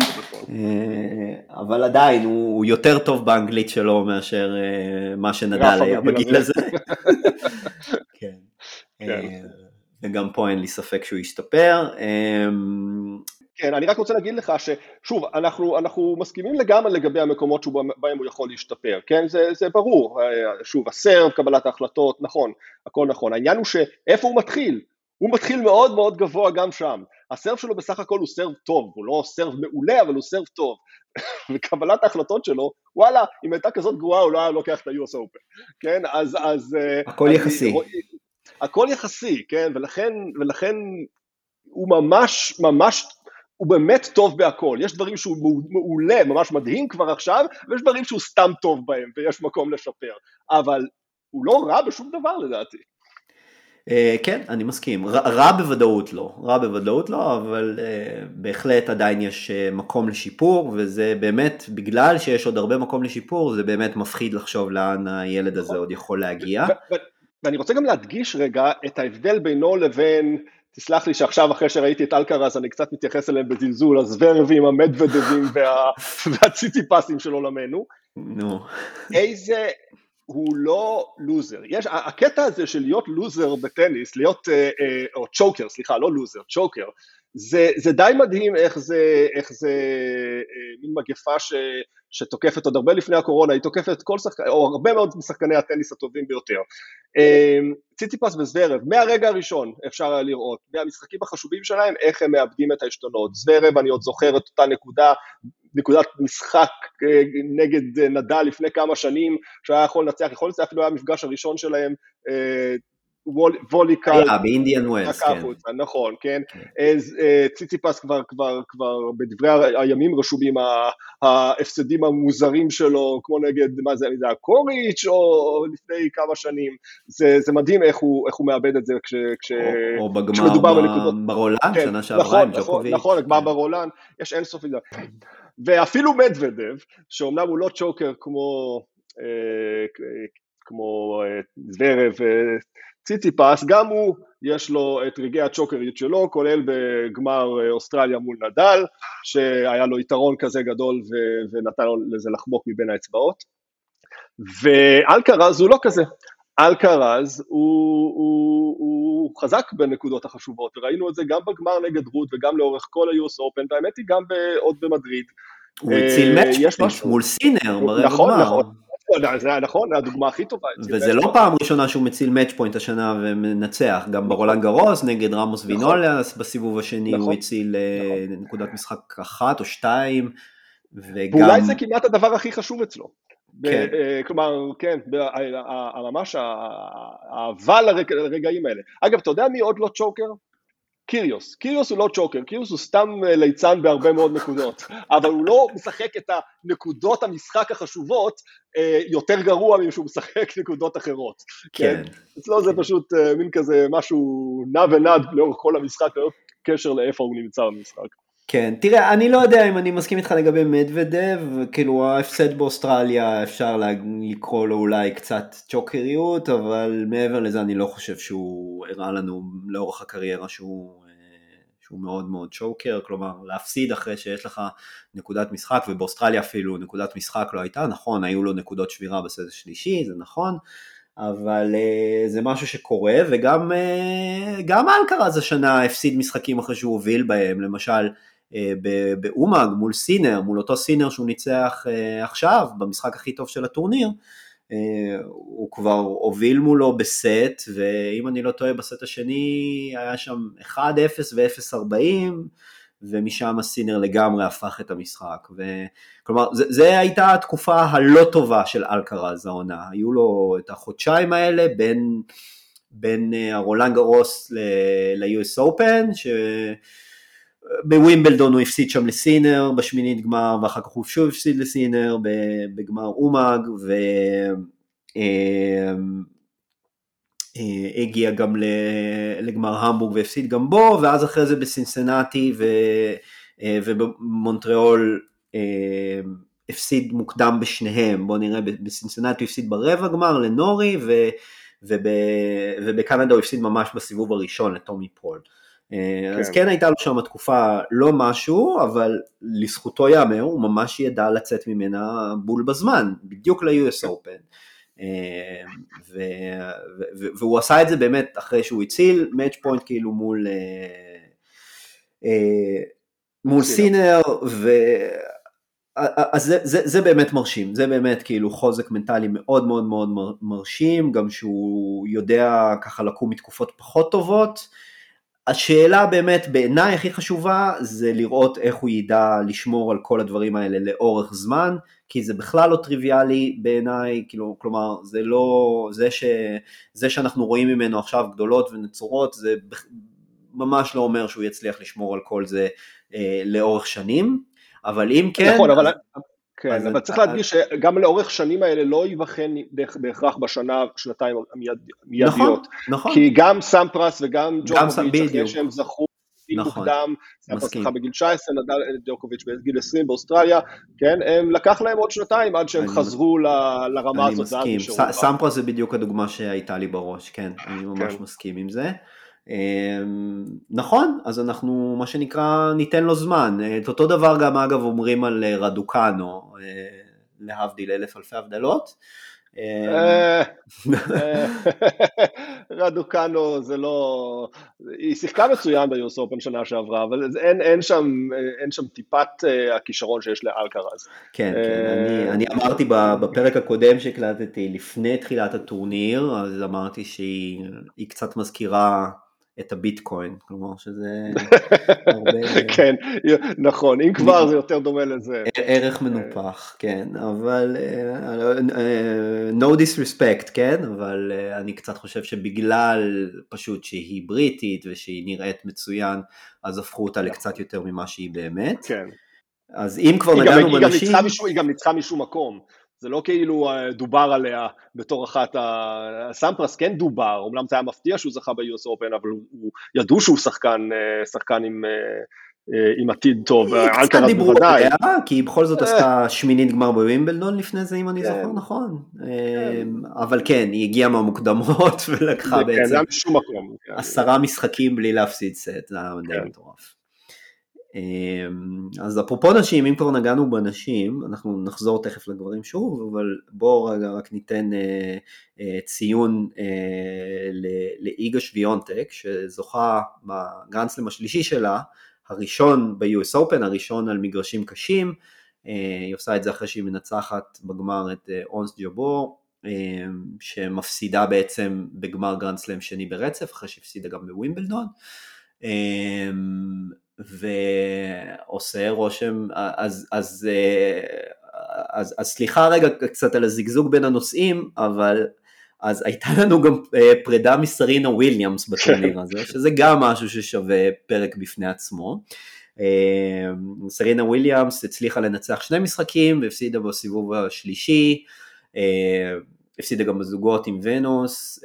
אבל עדיין הוא יותר טוב באנגלית שלו מאשר מה שנדל היה בגיל הזה. כן, וגם פה אין לי ספק שהוא ישתפר. כן, אני רק רוצה להגיד לך ששוב, אנחנו מסכימים לגמרי לגבי המקומות שבהם הוא יכול להשתפר, כן, זה ברור, שוב, הסרב, קבלת ההחלטות, נכון, הכל נכון, העניין הוא שאיפה הוא מתחיל מאוד מאוד גבוה גם שם, הסרב שלו בסך הכל הוא סרב טוב, הוא לא סרב מעולה, אבל הוא סרב טוב, וקבלת ההחלטות שלו, וואלה, אם הייתה כזאת גרועה, הוא לא היה לוקח את ה-US Open, כן, אז... הכל יחסי. הכל יחסי, כן, ולכן הוא ממש הוא באמת טוב בהכל, יש דברים שהוא מעולה, ממש מדהים כבר עכשיו, ויש דברים שהוא סתם טוב בהם, ויש מקום לשפר, אבל הוא לא רע בשום דבר לדעתי. כן, אני מסכים, רע בוודאות לא, אבל בהחלט עדיין יש מקום לשיפור, וזה באמת, בגלל שיש עוד הרבה מקום לשיפור, זה באמת מפחיד לחשוב לאן הילד הזה עוד יכול להגיע. ואני רוצה גם להדגיש רגע את ההבדל בינו לבין, תסלח לי שעכשיו אחרי שראיתי את אלקרז, אני קצת מתייחס אליהם בזלזול, הזוורבים, המדוודבים והציציפסים של עולמנו. נו. איזה, הוא לא לוזר. הקטע הזה של להיות לוזר בטניס, להיות, או צ'וקר, סליחה, לא לוזר, צ'וקר, זה די מדהים איך זה מין מגפה שתוקפת עוד הרבה לפני הקורונה, היא תוקפת כל שחקני, או הרבה מאוד משחקני הטניס הטובים ביותר. ציציפס וזוורב, מהרגע הראשון אפשר היה לראות, מהמשחקים החשובים שלהם, איך הם מאבדים את העשתונות. זוורב, אני עוד זוכר את אותה נקודת משחק נגד נדל לפני כמה שנים, שהיה יכול לנצח, יכול לנצח, אפילו היה המפגש הראשון שלהם, ווליקה, באינדיאן ווילס, נכון, כן, ציציפס כבר בדברי הימים רשומים ההפסדים המוזרים שלו, כמו נגד, מה זה, הקוריץ' או לפני כמה שנים, זה מדהים איך הוא מאבד את זה, או בגמר ברולנד, שנה שעברה עם ג'וקוביץ', נכון, הגמר ברולנד, יש אינסוף, ואפילו מדוודב, שאומנם הוא לא צ'וקר כמו זוורב, ציציפס, גם הוא, יש לו את רגעי הצ'וקריות שלו, כולל בגמר אוסטרליה מול נדל, שהיה לו יתרון כזה גדול, ונתן לו לזה לחמוק מבין האצבעות, ואלקרז הוא לא כזה, אלקרז הוא חזק בנקודות החשובות, וראינו את זה גם בגמר נגד רוד, וגם לאורך כל ה-US Open, והאמת היא גם עוד במדריד, הוא הציל מאץ' מול סינר, נכון, זה נכון, הדוגמה הכי טובה. וזה לא פעם ראשונה שהוא מציל מאץ' פוינט השנה ומנצח, גם ברולנד גארוס נגד רמוס וינולס בסיבוב השני הוא הציל נקודת משחק 1 או 2, ואולי זה כמעט הדבר הכי חשוב אצלו, כלומר, כן, ממש האהבה לרגעים האלה. אגב, אתה יודע מי עוד לא צ'וקר? קיריוס. קיריוס הוא לא צ'וקר, קיריוס הוא סתם ליצן בהרבה מאוד נקודות, אבל הוא לא משחק את הנקודות המשחק החשובות יותר גרוע משהוא משחק נקודות אחרות. כן. אצלו זה פשוט מין כזה משהו נע ונד לאורך כל המשחק, לאורך קשר לאיפה הוא נמצא במשחק. כן, תראה, אני לא יודע אם אני מסכים איתך לגבי מדוודב, כאילו ההפסד באוסטרליה אפשר לקרוא לו אולי קצת צ'וקריות, אבל מעבר לזה אני לא חושב שהוא הראה לנו לאורך הקריירה שהוא מאוד מאוד צ'וקר, כלומר להפסיד אחרי שיש לך נקודת משחק, ובאוסטרליה אפילו נקודת משחק לא הייתה, נכון, היו לו נקודות שבירה בסדר שלישי, זה נכון, אבל זה משהו שקורה, וגם אלקראז השנה הפסיד משחקים אחרי שהוא הוביל בהם, למשל, באומג מול סינר, מול אותו סינר שהוא ניצח עכשיו, במשחק הכי טוב של הטורניר, הוא כבר הוביל מולו בסט, ואם אני לא טועה בסט השני, היה שם 1-0 ו-0-40, ומשם הסינר לגמרי הפך את המשחק, כלומר, זה הייתה התקופה הלא טובה של אלקראז העונה, היו לו את החודשיים האלה, בין הרולנד גרוס ל-US Open, בווימבלדון הוא הפסיד שם לסינר, בשמינית גמר, ואחר כך הוא שוב הפסיד לסינר, בגמר אומג, הגיע גם לגמר המבורג והפסיד גם בו, ואז אחרי זה בסינסנטי ובמונטריאול הפסיד מוקדם בשניהם, בוא נראה, בסינסנטי הפסיד ברבע גמר לנורי, ובקנדה הוא הפסיד ממש בסיבוב הראשון לטומי פול. אז כן הייתה לו שם התקופה לא משהו, אבל לזכותו יאמר, הוא ממש ידע לצאת ממנה בול בזמן, בדיוק ל-US Open. והוא עשה את זה באמת אחרי שהוא הציל מאץ' פוינט כאילו מול סינר, אז זה באמת מרשים, זה באמת כאילו חוזק מנטלי מאוד מאוד מאוד מרשים, גם שהוא יודע ככה לקום מתקופות פחות טובות. השאלה באמת בעיניי הכי חשובה זה לראות איך הוא ידע לשמור על כל הדברים האלה לאורך זמן, כי זה בכלל לא טריוויאלי בעיניי, כלומר זה לא, זה שאנחנו רואים ממנו עכשיו גדולות ונצורות, זה ממש לא אומר שהוא יצליח לשמור על כל זה לאורך שנים, אבל אם כן... נכון, אבל... כן, אבל צריך להדגיש שגם לאורך שנים האלה לא ייבחן בהכרח בשנה, שנתיים מיידיות. כי גם סמפרס וגם ג'וקוביץ' אחרי שהם זכו מוקדם, סמפרס זכה בגיל 19, ג'וקוביץ' בגיל 20 באוסטרליה, הם לקח להם עוד שנתיים עד שהם חזרו לרמה הזאת. אני מסכים, סמפרס זה בדיוק הדוגמה שהייתה לי בראש, כן, אני ממש מסכים עם זה. נכון, אז אנחנו מה שנקרא ניתן לו זמן, את אותו דבר גם אגב אומרים על רדוקנו, להבדיל אלף אלפי הבדלות, רדוקנו זה לא, היא שיחקה מצוין ביוס אופן שנה שעברה, אבל אין שם טיפת הכישרון שיש לאלקראז. כן, אני אמרתי בפרק הקודם שהקלטתי לפני תחילת הטורניר, אז אמרתי שהיא קצת מזכירה את הביטקוין, כלומר שזה הרבה... כן, נכון, אם כבר זה יותר דומה לזה. ערך מנופח, כן, אבל no disrespect, כן, אבל אני קצת חושב שבגלל פשוט שהיא בריטית ושהיא נראית מצוין, אז הפכו אותה לקצת יותר ממה שהיא באמת. כן. אז אם כבר נגענו בנשים... היא גם ניצחה משום מקום. זה לא כאילו דובר עליה בתור אחת, הסמפרס כן דובר, אמנם זה היה מפתיע שהוא זכה ב-US Open, אבל הוא ידעו שהוא שחקן עם עתיד טוב, אלקראז בוודאי. כי בכל זאת עשתה שמינית גמר בווימבלדון לפני זה, אם אני זוכר נכון, אבל כן, היא הגיעה מהמוקדמות ולקחה בעצם 10 משחקים בלי להפסיד סט, זה היה די מטורף. אז אפרופו נשים, אם כבר נגענו בנשים, אנחנו נחזור תכף לגברים שוב, אבל בואו רגע רק ניתן ציון לאיגה שביונטק, שזוכה בגרנד סלאם השלישי שלה, הראשון ב-US Open, הראשון על מגרשים קשים, היא עושה את זה אחרי שהיא מנצחת בגמר את אונס ג'בור, שמפסידה בעצם בגמר גרנד סלאם שני ברצף, אחרי שהפסידה גם בווימבלדון, ועושה רושם, אז אז סליחה רגע קצת על הזגזוג בין הנושאים, אבל אז הייתה לנו גם פרידה מסרינה וויליאמס בטורניר הזה, שזה גם משהו ששווה פרק בפני עצמו. סרינה וויליאמס הצליחה לנצח 2 משחקים, והפסידה בסיבוב השלישי, הפסידה גם בזוגות עם ונוס,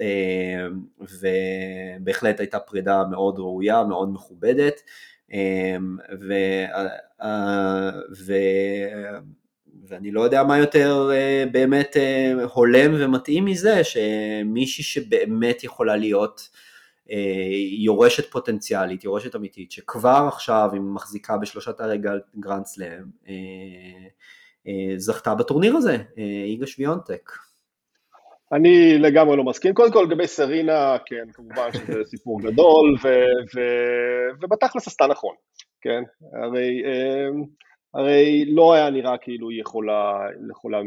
ובהחלט הייתה פרידה מאוד ראויה, מאוד מכובדת, ואני לא יודע מה יותר באמת הולם ומתאים מזה, שמישהי שבאמת יכולה להיות יורשת פוטנציאלית, יורשת אמיתית, שכבר עכשיו היא מחזיקה בשלושת הגרנד סלאם, זכתה בטורניר הזה, איגה שוויונטק. אני לגמרי לא מסכים, קודם כל לגבי סרינה, כן, כמובן שזה סיפור גדול, ובתכלס עשתה נכון, כן, הרי לא היה נראה כאילו היא יכולה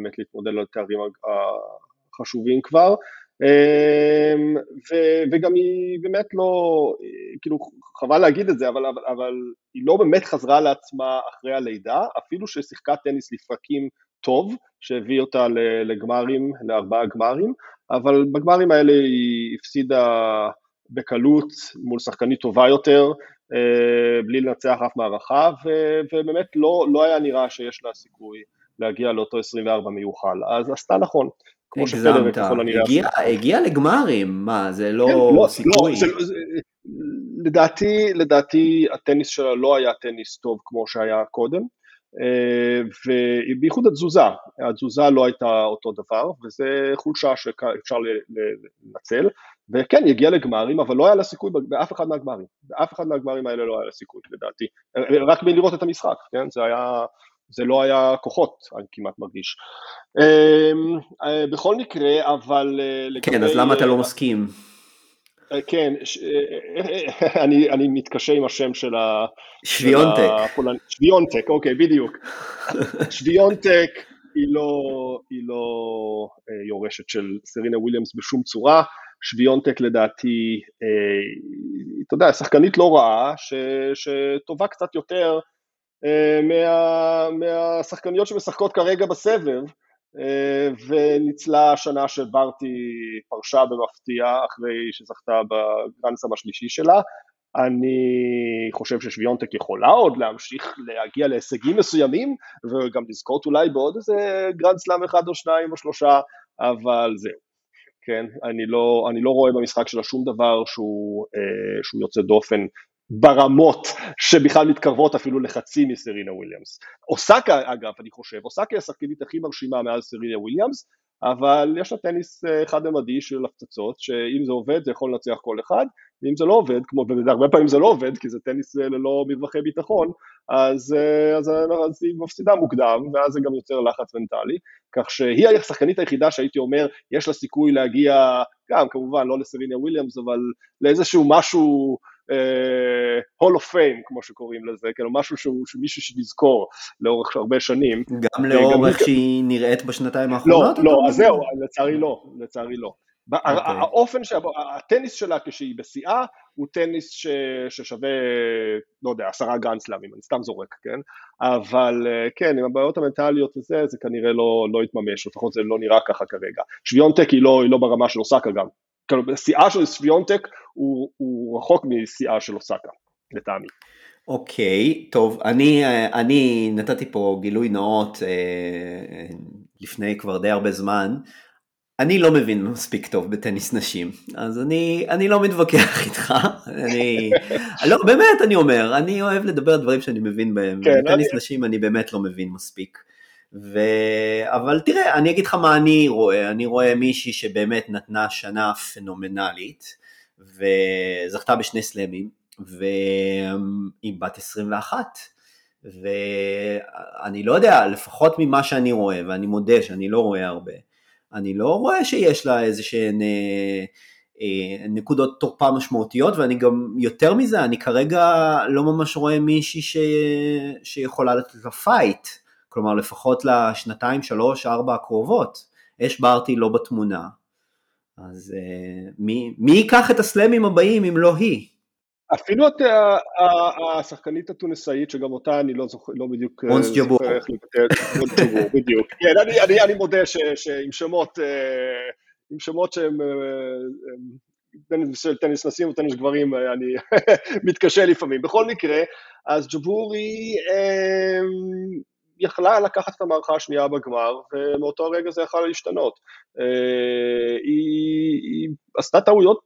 באמת להתמודד על התארים החשובים כבר, וגם היא באמת לא, כאילו חבל להגיד את זה, אבל היא לא באמת חזרה לעצמה אחרי הלידה, אפילו ששיחקה טניס לפרקים טוב, שהביא אותה לגמרים, ל4 גמרים, אבל בגמרים האלה היא הפסידה בקלות מול שחקנית טובה יותר, בלי לנצח אף מערכה, ובאמת לא היה נראה שיש לה סיכוי להגיע לאותו 24 מיוחל, אז עשתה נכון. כמו שפדרר ככל הנראה. הגיע לגמרים, מה, זה לא סיכוי. לדעתי הטניס שלה לא היה טניס טוב כמו שהיה קודם, ובייחוד התזוזה לא הייתה אותו דבר, וזה חולשה שאפשר לנצל, וכן, יגיע לגמרים, אבל לא היה לה סיכוי באף אחד מהגמרים, באף אחד מהגמרים האלה לא היה לה סיכוי, לדעתי, רק מלראות את המשחק, כן, זה לא היה כוחות, אני כמעט מרגיש. בכל מקרה, אבל... כן, אז למה אתה לא מסכים? כן, אני מתקשה עם השם של ה... שוויונטק. שוויונטק, אוקיי, בדיוק. שוויונטק היא לא יורשת של סרינה וויליאמס בשום צורה, שוויונטק לדעתי, אתה יודע, שחקנית לא רעה, שטובה קצת יותר, מהשחקניות שמשחקות כרגע בסבב, וניצלה השנה שברתי פרשה במפתיעה אחרי שזכתה בגרנדסלאם השלישי שלה. אני חושב ששוויונטק יכולה עוד להמשיך להגיע להישגים מסוימים, וגם לזכות אולי בעוד איזה גרנדסלאם 1 או 2 או 3, אבל זהו. כן, אני לא רואה במשחק שלה שום דבר שהוא יוצא דופן, ברמות שבכלל מתקרבות אפילו לחצי מסרינה וויליאמס. אוסקה, אגב, אני חושב, אוסקה היא השחקנית הכי מרשימה מעל סרינה וויליאמס, אבל יש לה טניס חד-ממדי של הפצצות, שאם זה עובד זה יכול לנצח כל אחד, ואם זה לא עובד, כמו הרבה פעמים זה לא עובד, כי זה טניס ללא מרווחי ביטחון, אז היא מפסידה מוקדם, ואז זה גם יוצר לחץ מנטלי, כך שהיא השחקנית היחידה שהייתי אומר, יש לה סיכוי להגיע, גם כמובן לא לסרינה וויליאמס, אבל לאיזשהו משהו Hall of Fame, כמו שקוראים לזה, כאילו משהו שמישהו שנזכור לאורך הרבה שנים. גם לאורך שהיא נראית בשנתיים האחרונות? לא, אז זהו, לצערי לא. האופן, הטניס שלה כשהיא בשיאה, הוא טניס ששווה, לא יודע, 10 גרנד סלאמים, אני סתם זורק, כן? אבל כן, עם הבעיות המנטליות וזה, זה כנראה לא יתממש, לפחות זה לא נראה ככה כרגע. שוויונטק היא לא ברמה של אוסקה גם. שיאה של שוויונטק הוא רחוק משיאה של אוסקה, לטעמי. אוקיי, טוב, אני נתתי פה גילוי נאות לפני כבר די הרבה זמן, אני לא מבין מספיק טוב בטניס נשים, אז אני לא מתווכח איתך, לא, באמת אני אומר, אני אוהב לדבר על דברים שאני מבין בהם, בטניס נשים אני באמת לא מבין מספיק. אבל תראה, אני אגיד לך מה אני רואה, אני רואה מישהי שבאמת נתנה שנה פנומנלית, וזכתה ב2 סלאמים, והיא בת 21, ואני לא יודע, לפחות ממה שאני רואה, ואני מודה שאני לא רואה הרבה, אני לא רואה שיש לה איזושהי נקודות תורפה משמעותיות, ואני גם יותר מזה, אני כרגע לא ממש רואה מישהי שיכולה לתת לפייט, כלומר, לפחות לשנתיים, 3, 4 הקרובות, אש ברתי לא בתמונה, אז מי ייקח את הסלאמים הבאים אם לא היא? אפילו השחקנית התוניסאית, שגם אותה אני לא בדיוק... מונס ג'בור. מונס ג'בור, בדיוק. אני מודה שעם שמות שהם... טניס נשים או טניס גברים, אני מתקשה לפעמים. בכל מקרה, אז ג'בורי יכלה לקחת את המערכה השנייה בגמר, ומאותו הרגע זה יכל להשתנות. היא עשתה טעויות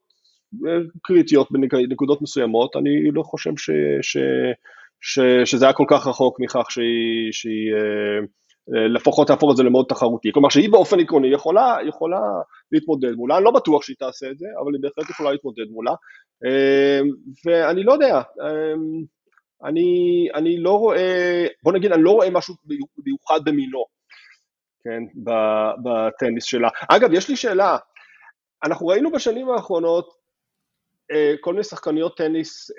קריטיות בנקודות מסוימות, אני לא חושב שזה היה כל כך רחוק מכך שהיא לפחות תהפוך את זה למאוד תחרותי, כלומר שהיא באופן עקרוני יכולה להתמודד מולה, אני לא בטוח שהיא תעשה את זה, אבל היא בהחלט יכולה להתמודד מולה, ואני לא יודע, אני לא רואה, בוא נגיד, אני לא רואה משהו מיוחד במינו, כן, בטניס שלה. אגב, יש לי שאלה, אנחנו ראינו בשנים האחרונות, כל מיני שחקניות טניס,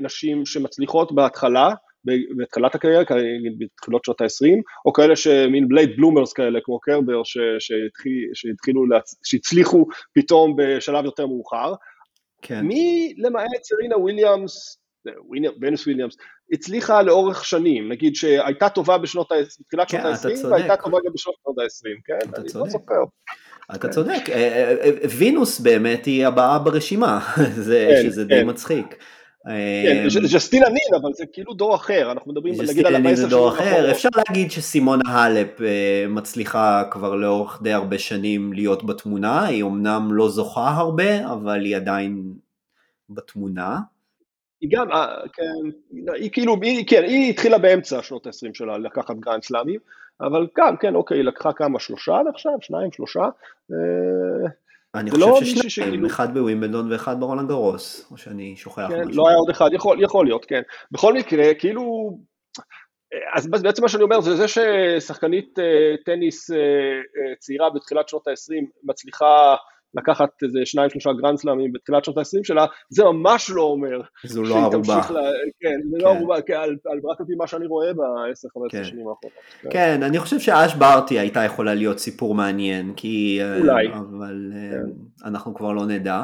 נשים שמצליחות בהתחלת הקריירה, בתחילות שנות ה-20, או כאלה שמין בלייד בלומרס כאלה, כמו קרבר, שהצליחו פתאום בשלב יותר מאוחר. מי למעט סרינה וויליאמס, ונוס וויליאמס, הצליחה לאורך שנים, נגיד שהייתה טובה בתחילת שנות ה-20, והייתה טובה גם בשנות ה-20, כן? אני לא זוכר. אתה צודק, וינוס באמת היא הבאה ברשימה, שזה די מצחיק. ג'סטינה נין, אבל זה כאילו דור אחר, אנחנו מדברים נגיד על המסע של אחר. אפשר להגיד שסימונה הלפ מצליחה כבר לאורך די הרבה שנים להיות בתמונה, היא אמנם לא זוכה הרבה, אבל היא עדיין בתמונה. היא גם, כן, היא התחילה באמצע שנות ה-20 שלה לקחת גרנד סלאמים, אבל גם, כן, אוקיי, היא לקחה כמה, שלושה עד עכשיו, שניים, שלושה. אני חושב ששניים, אחד בווימבלדון ואחד ברולנד גרוס, או שאני שוכח משהו. לא היה עוד אחד, יכול להיות, כן. בכל מקרה, כאילו, אז בעצם מה שאני אומר, זה ששחקנית טניס צעירה בתחילת שנות ה-20 מצליחה לקחת איזה שניים, שלושה גרנד סלאמים בתחילת שנות ה-20 שלה, זה ממש לא אומר. זו לא ערובה. כן, זה לא ערובה, על ברק על פי מה שאני רואה ב-10-15 שנים האחרונות. כן, אני חושב שאש בארטי הייתה יכולה להיות סיפור מעניין, כי... אולי. אבל אנחנו כבר לא נדע.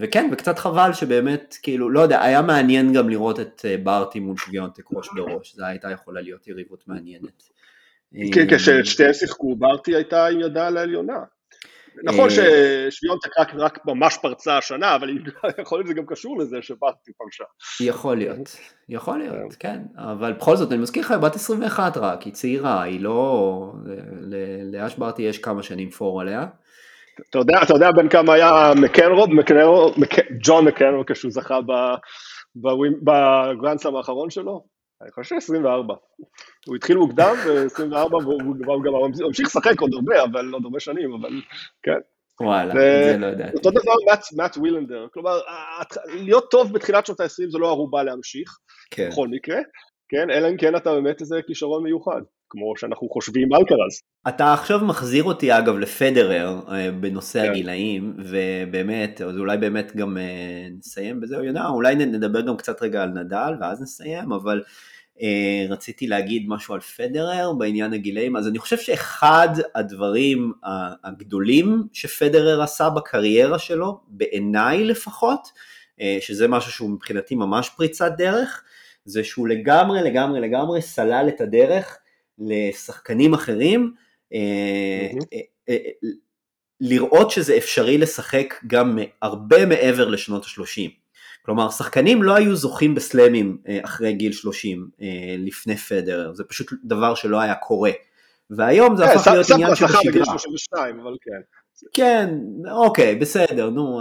וכן, וקצת חבל שבאמת, כאילו, לא יודע, היה מעניין גם לראות את בארטי מול שוויונטק ראש בראש, זה הייתה יכולה להיות יריבות מעניינת. כן, כששתיהן שיחקו, בארטי הייתה עם ידה על העליונה. נכון ששוויונטק רק ממש פרצה השנה, אבל יכול להיות זה גם קשור לזה שבארטי פרשה. יכול להיות, כן. אבל בכל זאת, אני מזכיר לך, בת 21 רק, היא צעירה, היא לא... לאש בארטי יש כמה שנים פור עליה. אתה יודע בין כמה היה ג'ון מקנרו, כשהוא זכה בגרנד סלאם האחרון שלו? אני חושב 24. הוא התחיל מוקדם ב-24, והוא גם המשיך לשחק עוד הרבה, אבל עוד הרבה שנים, אבל כן. וואלה, זה לא יודעת. אותו דבר מאט וילנדר, כלומר, להיות טוב בתחילת שנות ה-20 זה לא ערובה להמשיך, בכל מקרה, כן, אלא אם כן אתה באמת איזה כישרון מיוחד, כמו שאנחנו חושבים על אלקרז. אתה עכשיו מחזיר אותי אגב לפדרר בנושא הגילאים, ובאמת, אז אולי באמת גם נסיים בזה, אולי נדבר גם קצת רגע על נדל, ואז נסיים, אבל... רציתי להגיד משהו על פדרר בעניין הגילאים, אז אני חושב שאחד הדברים הגדולים שפדרר עשה בקריירה שלו, בעיניי לפחות, שזה משהו שהוא מבחינתי ממש פריצת דרך, זה שהוא לגמרי סלל את הדרך לשחקנים אחרים, לראות שזה אפשרי לשחק גם הרבה מעבר לשנות ה-30. כלומר, שחקנים לא היו זוכים בסלאמים אחרי גיל 30 לפני פדרר, זה פשוט דבר שלא היה קורה, והיום זה הפך להיות עניין של שגרה. כן, אוקיי, בסדר, נו,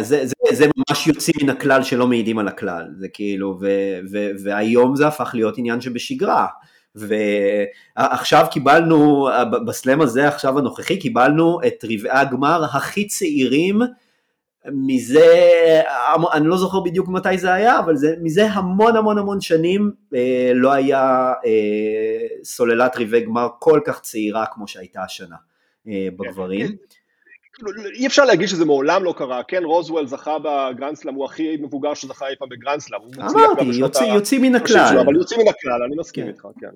זה ממש יוצאים מן הכלל שלא מעידים על הכלל, זה כאילו, והיום זה הפך להיות עניין שבשגרה, ועכשיו קיבלנו, בסלאם הזה, עכשיו הנוכחי, קיבלנו את רבעי הגמר הכי צעירים, מזה, אני לא זוכר בדיוק מתי זה היה, אבל מזה המון שנים לא היה סוללת רבעי גמר כל כך צעירה כמו שהייתה השנה בגברים. אי אפשר להגיד שזה מעולם לא קרה, כן, רוזוול זכה בגרנסלאם, הוא הכי מבוגר שזכה אי פעם בגרנסלאם, אמרתי, יוצאים מן הכלל, אבל יוצאים מן הכלל, אני מסכים איתך, כן.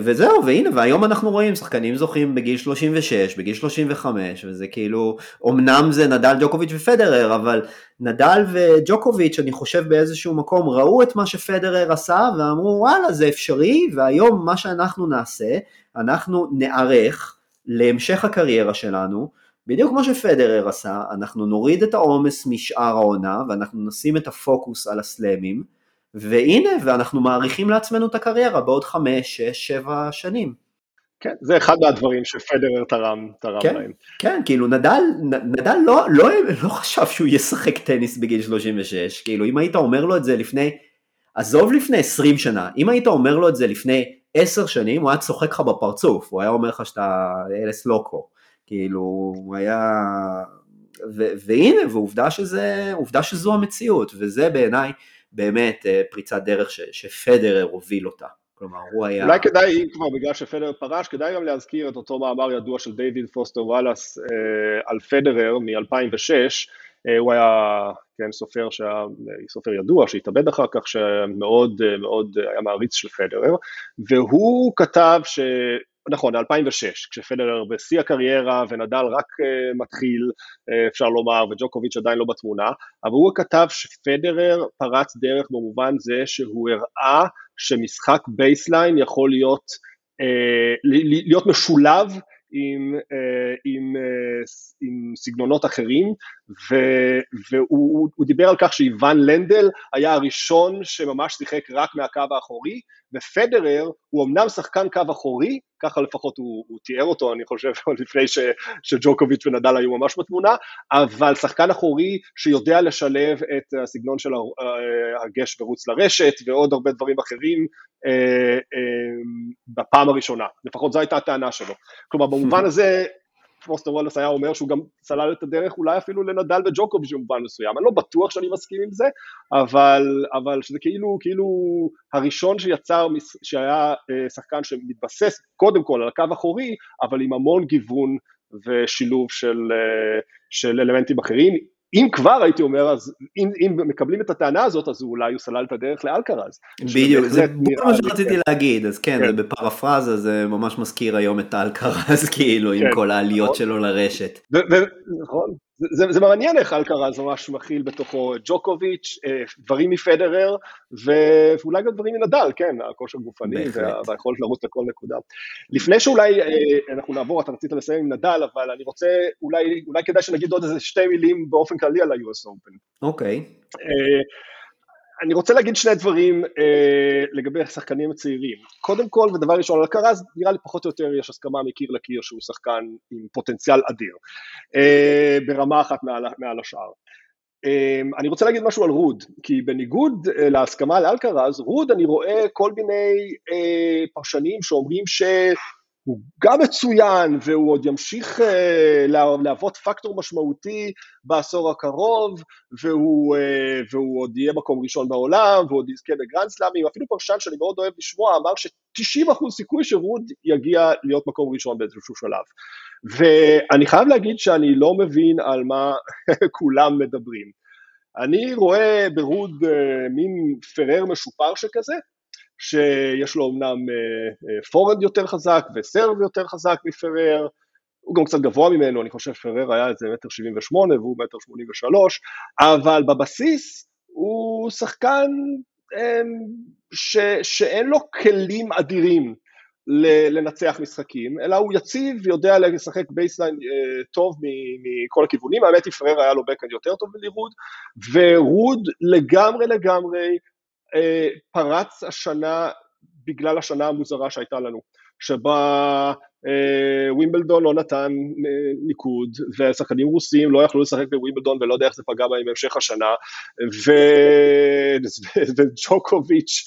וזהו, והנה, והיום אנחנו רואים, שחקנים זוכים בגיל 36, בגיל 35, וזה כאילו, אמנם זה נדל, ג'וקוביץ' ופדרר, אבל נדל וג'וקוביץ', אני חושב באיזשהו מקום, ראו את מה שפדרר עשה, ואמרו, וואלה, זה אפשרי, והיום מה שאנחנו נעשה, אנחנו נערך להמשך הקריירה שלנו, בדיוק כמו שפדרר עשה, אנחנו נוריד את העומס משאר העונה, ואנחנו נשים את הפוקוס על הסלמים, והנה, ואנחנו מעריכים לעצמנו את הקריירה, בעוד 5, 6, 7 שנים. כן, זה אחד מהדברים שפדרר תרם כן, להם. כן, כאילו נדל לא חשב שהוא ישחק טניס בגיל 36, כאילו אם היית אומר לו את זה לפני 20 שנה, אם היית אומר לו את זה לפני 10 שנים, הוא היה צוחק לך בפרצוף, הוא היה אומר לך שאתה אלס לוקו. כאילו, הוא היה, והנה, ועובדה שזו המציאות, וזה בעיניי באמת פריצת דרך שפדרר הוביל אותה, כלומר, הוא היה... אולי כדאי, אם כבר בגלל שפדרר פרש, כדאי גם להזכיר את אותו מאמר ידוע של דייוויד פוסטר וואלאס על פדרר מ-2006, הוא היה כן, סופר ידוע, שהתאבד אחר כך, שמאוד מאוד היה מעריץ של פדרר, והוא כתב ש... נכון, 2006, כשפדרר בשיא הקריירה ונדל רק מתחיל, אפשר לומר, וג'וקוביץ' עדיין לא בתמונה, אבל הוא כתב שפדרר פרץ דרך במובן זה שהוא הראה שמשחק בייסליין יכול להיות משולב עם סגנונות אחרים, והוא דיבר על כך שאיוון לנדל היה הראשון שממש שיחק רק מהקו האחורי, ופדרר הוא אמנם שחקן קו אחורי, ככה לפחות הוא תיאר אותו, אני חושב לפני שג'וקוביץ' ונדל היו ממש בתמונה, אבל שחקן אחורי שיודע לשלב את הסגנון של הגש ורוץ לרשת, ועוד הרבה דברים אחרים בפעם הראשונה, לפחות זו הייתה הטענה שלו, כלומר במובן הזה, פוסטר וואלאס היה אומר שהוא גם סלל את הדרך, אולי אפילו לנדל וג'וקוביץ' במובן מסוים, אני לא בטוח שאני מסכים עם זה, אבל שזה כאילו הראשון שיצר, שהיה שחקן שמתבסס קודם כל על הקו אחורי, אבל עם המון גיוון ושילוב של אלמנטים אחרים, אם כבר הייתי אומר, אז אם מקבלים את הטענה הזאת, אז אולי הוא סלל את הדרך לאלקרז. בדיוק, זה מה שרציתי להגיד, אז כן, בפרפרזה זה ממש מזכיר היום את אלקרז, כאילו, עם כל העליות שלו לרשת. נכון, זה מעניין איך אלקרז ממש מכיל בתוכו ג'וקוביץ', דברים מפדרר, ואולי גם דברים מנדל, כן, הכושר גופני, והיכולת לרוץ לכל נקודה. לפני שאולי אנחנו נעבור, אתה רצית לסיים עם נדל, אבל אני רוצה, אולי כדאי שנגיד עוד איזה 2 מילים באופן כללי על ה-US Open. אוקיי. אני רוצה להגיד 2 דברים לגבי השחקנים הצעירים. קודם כל, ודבר ראשון, על אלקרז, נראה לי פחות או יותר יש הסכמה מקיר לקיר שהוא שחקן עם פוטנציאל אדיר, ברמה אחת מעל השאר. אני רוצה להגיד משהו על רוד, כי בניגוד להסכמה לאלקרז, רוד אני רואה כל מיני פרשנים שאומרים הוא גם מצוין, והוא עוד ימשיך להוות פקטור משמעותי בעשור הקרוב, והוא עוד יהיה מקום ראשון בעולם, והוא עוד יזכה בגרנדסלאמים, אפילו פרשן שאני מאוד אוהב לשמוע, אמר ש90% סיכוי שרוד יגיע להיות מקום ראשון באיזשהו שלב. ואני חייב להגיד שאני לא מבין על מה כולם מדברים. אני רואה ברוד מין פרר משופר שכזה, שיש לו אמנם פורנד יותר חזק וסרב יותר חזק מפרר, הוא גם קצת גבוה ממנו, אני חושב פרר היה איזה 1.78 והוא 1.83, אבל בבסיס הוא שחקן שאין לו כלים אדירים לנצח משחקים, אלא הוא יציב ויודע לשחק בייסליין טוב מכל הכיוונים, האמת היא פרר היה לו בקאנד יותר טוב מלרוד, ורוד לגמרי פרץ השנה בגלל השנה המוזרה שהייתה לנו, שבה ווימבלדון לא נתן ניקוד, והשחקנים רוסים לא יכלו לשחק בווימבלדון, ולא יודע איך זה פגע בהם בהמשך השנה, וג'וקוביץ'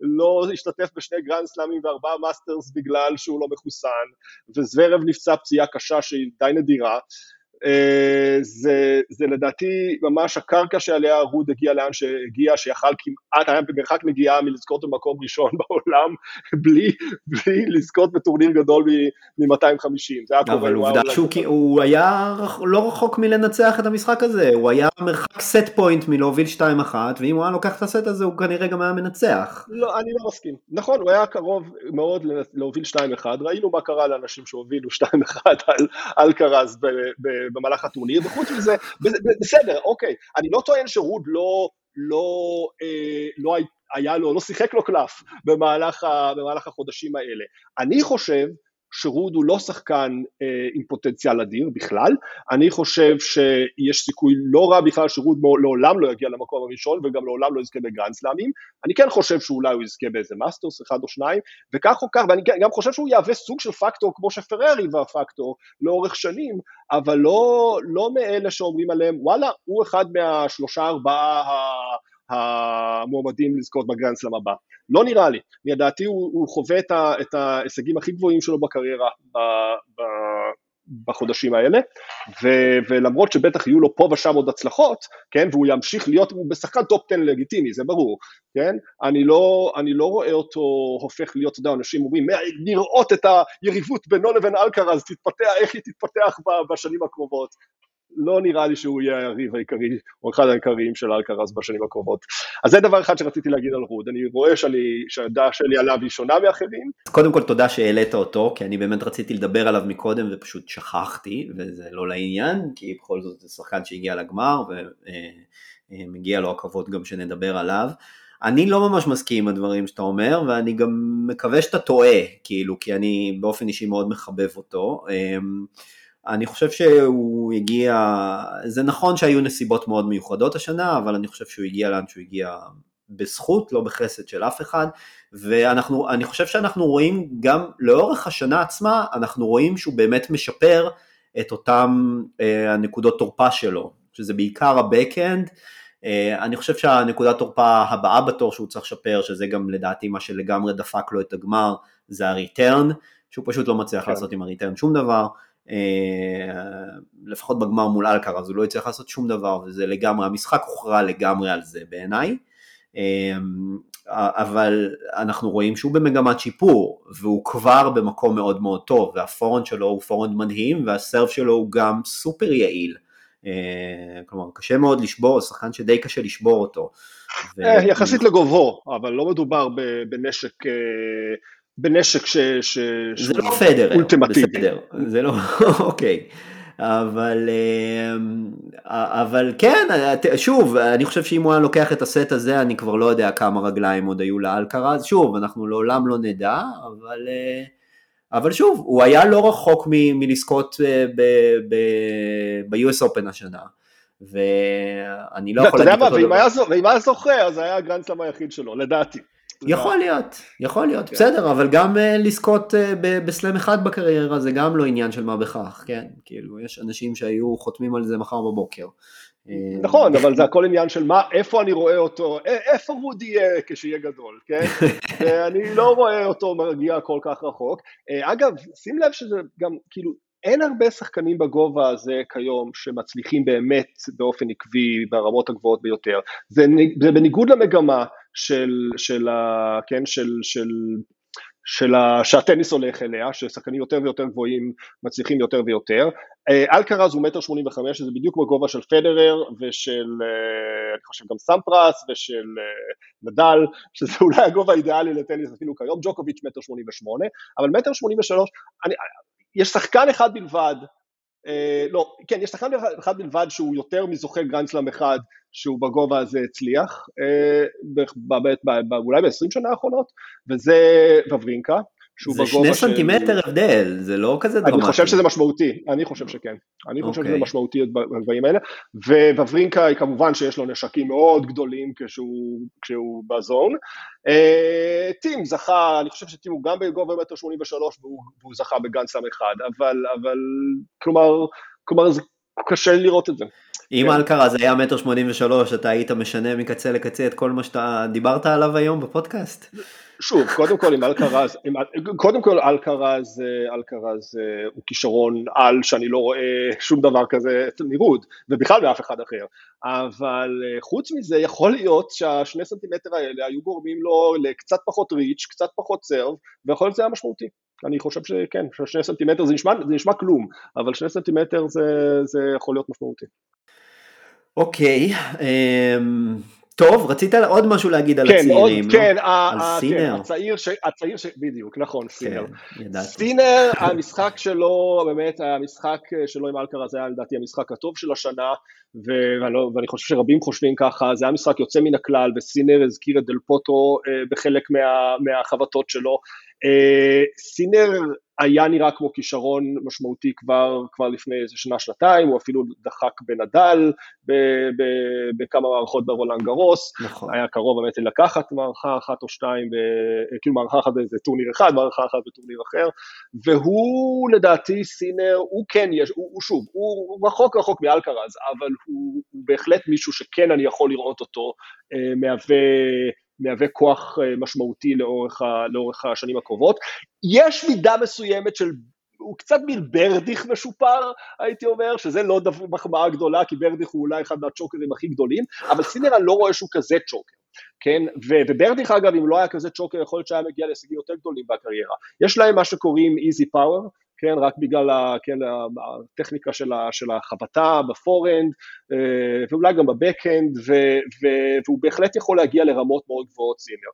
לא השתתף בשני גרנדסלאמים ו4 מאסטרס בגלל שהוא לא מחוסן, וזוורב נפצע פציעה קשה שהיא די נדירה, זה לדעתי ממש הקרקע שעליה רוד הגיע לאן שהגיע, שיכל כמעט, היה במרחק נגיעה מלזכות במקום ראשון בעולם, בלי לזכות בטורניר גדול מ-250. אבל עובדה שהוא היה לא רחוק מלנצח את המשחק הזה, הוא היה מרחק סט פוינט מלהוביל 2-1, ואם הוא היה לוקח את הסט הזה, הוא כנראה גם היה מנצח. לא, אני לא מסכים. נכון, הוא היה קרוב מאוד להוביל 2-1, ראינו מה קרה לאנשים שהובילו 2-1 על אלקרז במהלך הטורניר, וחוץ מזה, בסדר, אוקיי, אני לא טוען שרוד לא היה לו, לא שיחק לו קלף במהלך החודשים האלה. אני חושב שרוד הוא לא שחקן עם פוטנציאל אדיר בכלל, אני חושב שיש סיכוי לא רע בכלל שרוד לעולם לא יגיע למקום הראשון, וגם לעולם לא יזכה בגרנד סלאמים, אני כן חושב שאולי הוא יזכה באיזה מאסטרס, אחד או שניים, וכך או כך, ואני גם חושב שהוא יהווה סוג של פקטור, כמו שפררי והפקטור, לאורך שנים, אבל לא מאלה שאומרים עליהם, וואלה, הוא אחד מה3-4 המועמדים לזכות בגרנד סלאם הבא. לא נראה לי, לדעתי הוא חווה את ההישגים הכי גבוהים שלו בקריירה בחודשים האלה, ולמרות שבטח יהיו לו פה ושם עוד הצלחות, כן, והוא ימשיך להיות בשחקן טופ 10 לגיטימי, זה ברור, כן, אני לא רואה אותו הופך להיות, אנשים אומרים, נראות את היריבות בינו לבין אלקרז, תתפתח, איך היא תתפתח בשנים הקרובות, לא נראה לי שהוא יהיה היריב העיקרי, או אחד העיקריים של אלקרז בשנים הקרובות. אז זה דבר אחד שרציתי להגיד על רוד, אני רואה שהדעה שלי עליו היא שונה מאחרים. קודם כל תודה שהעלית אותו, כי אני באמת רציתי לדבר עליו מקודם, ופשוט שכחתי, וזה לא לעניין, כי בכל זאת זה שחקן שהגיע לגמר, ומגיע לו הכבוד גם שנדבר עליו. אני לא ממש מסכים עם הדברים שאתה אומר, ואני גם מקווה שאתה טועה, כאילו, כי אני באופן אישי מאוד מחבב אותו. אני חושב שהוא הגיע, זה נכון שהיו נסיבות מאוד מיוחדות השנה, אבל אני חושב שהוא הגיע לאן שהוא הגיע בזכות, לא בחסד של אף אחד, ואני חושב שאנחנו רואים גם לאורך השנה עצמה, אנחנו רואים שהוא באמת משפר את אותם הנקודות תורפה שלו, שזה בעיקר הבקאנד, אני חושב שהנקודת תורפה הבאה בתור שהוא צריך לשפר, שזה גם לדעתי מה שלגמרי דפק לו את הגמר, זה הריטרן, שהוא פשוט לא מצליח לעשות עם הריטרן שום דבר, לפחות בגמר מול אלקרז הוא לא יצליח לעשות שום דבר, וזה לגמרי, המשחק הוכרע לגמרי על זה בעיניי, אבל אנחנו רואים שהוא במגמת שיפור, והוא כבר במקום מאוד מאוד טוב, והפורנד שלו הוא פורנד מדהים, והסרף שלו הוא גם סופר יעיל, כלומר קשה מאוד לשבור, שחקן שדי קשה לשבור אותו. יחסית לגובהו, אבל לא מדובר בנשק... בנשק זה לא פדרר, בסדר, זה לא, אוקיי, אבל כן, שוב, אני חושב שאם הוא היה לוקח את הסט הזה, אני כבר לא יודע כמה רגליים עוד היו לאלקרז, שוב, אנחנו לעולם לא נדע, אבל שוב, הוא היה לא רחוק מלזכות ב-US Open השנה, ואני לא יכול להגיד אותו דבר. ואם היה זוכה, אז היה הגרנד סלאם היחיד שלו, לדעתי. יכול להיות, בסדר, אבל גם לזכות בסלאם אחד בקריירה, זה גם לא עניין של מה בכך, כן, כאילו, יש אנשים שהיו חותמים על זה מחר בבוקר. נכון, אבל זה הכל עניין של מה, איפה אני רואה אותו, איפה רוד יהיה כשיהיה גדול, כן, אני לא רואה אותו מרגיע כל כך רחוק, אגב, שים לב שזה גם, כאילו, אין הרבה שחקנים בגובה הזה כיום שמצליחים באמת באופן עקבי ברמות הגבוהות ביותר, זה בניגוד למגמה, שהטניס הולך אליה, ששחקנים יותר ויותר גבוהים מצליחים יותר ויותר, אלקרז הוא 1.85 מטר, שזה בדיוק בגובה של פדרר ושל, אני חושב גם סמפרס ושל נדל, שזה אולי הגובה האידיאלי לטניס אפילו כיום, ג'וקוביץ' 1.88 מטר, אבל 1.83 מטר, יש שחקן אחד בלבד, לא, כן, יש שחקן אחד בלבד שהוא יותר מזוכה גרנד סלאם אחד, שהוא בגובה הזה הצליח, אולי ב-20 שנה האחרונות, וזה וברינקה, שהוא בגובה של... זה 2 סנטימטר הבדל, זה לא כזה דרמטי. אני חושב שזה משמעותי, אני חושב שכן, אני חושב שזה משמעותי בגבהים האלה, וברינקה היא כמובן שיש לו נשקים מאוד גדולים כשהוא בזון, טים זכה, אני חושב שטים הוא גם בגובה 1.83 מטר, והוא זכה בגרנד סלאם אחד, אבל כלומר זה קשה לראות את זה. אם אלקרז היה 1.83 מטר, אתה היית משנה מקצה לקצה את כל מה שאתה דיברת עליו היום בפודקאסט? שוב, קודם כל עם אלקרז, אלקרז הוא כישרון על שאני לא רואה שום דבר כזה נראות, ובכלל מאף אחד אחר, אבל חוץ מזה יכול להיות שהשני סנטימטר האלה היו גורמים לו לקצת פחות ריץ', קצת פחות סרב, ויכול להיות זה היה משמעותי. אני חושב שכן, ששני סנטימטר זה נשמע כלום, אבל שני סנטימטר זה יכול להיות משמעותי. אוקיי, טוב, רצית עוד משהו להגיד על הצעירים, כן, על סינר. הצעיר, בדיוק, נכון, סינר. סינר, המשחק שלו, באמת המשחק שלו עם אלקרז היה לדעתי המשחק הטוב של השנה, ואני חושב שרבים חושבים ככה, זה היה משחק יוצא מן הכלל, וסינר הזכיר את דל פוטרו בחלק מהחבטות שלו. סינר היה נראה כמו כישרון משמעותי כבר לפני איזה שנה-שנתיים, הוא אפילו דחק בנדל בכמה מערכות ברולנד גרוס, היה קרוב באמת לקחת מערכה אחת או שתיים, כאילו מערכה אחת זה טורניר אחד, מערכה אחת בטורניר אחר, והוא לדעתי סינר, הוא כן יש, הוא שוב, הוא רחוק מאלקרז, אבל הוא בהחלט מישהו שכן אני יכול לראות אותו, מהווה כוח משמעותי לאורך השנים הקרובות. יש מידה מסוימת של, הוא קצת מין ברדיך משופר, הייתי אומר, שזה לא מחמאה גדולה, כי ברדיך הוא אולי אחד מהצ'וקרים הכי גדולים, אבל סינר אני לא רואה שהוא כזה צ'וקר. כן, וברדיך אגב, אם לא היה כזה צ'וקר, יכול להיות שהיה מגיע להישגים יותר גדולים בקריירה. יש להם מה שקוראים איזי פאוור, כן, רק בגלל הטכניקה של החבטה בפורנד, ואולי גם בבקנד, והוא בהחלט יכול להגיע לרמות מאוד גבוהות סינר.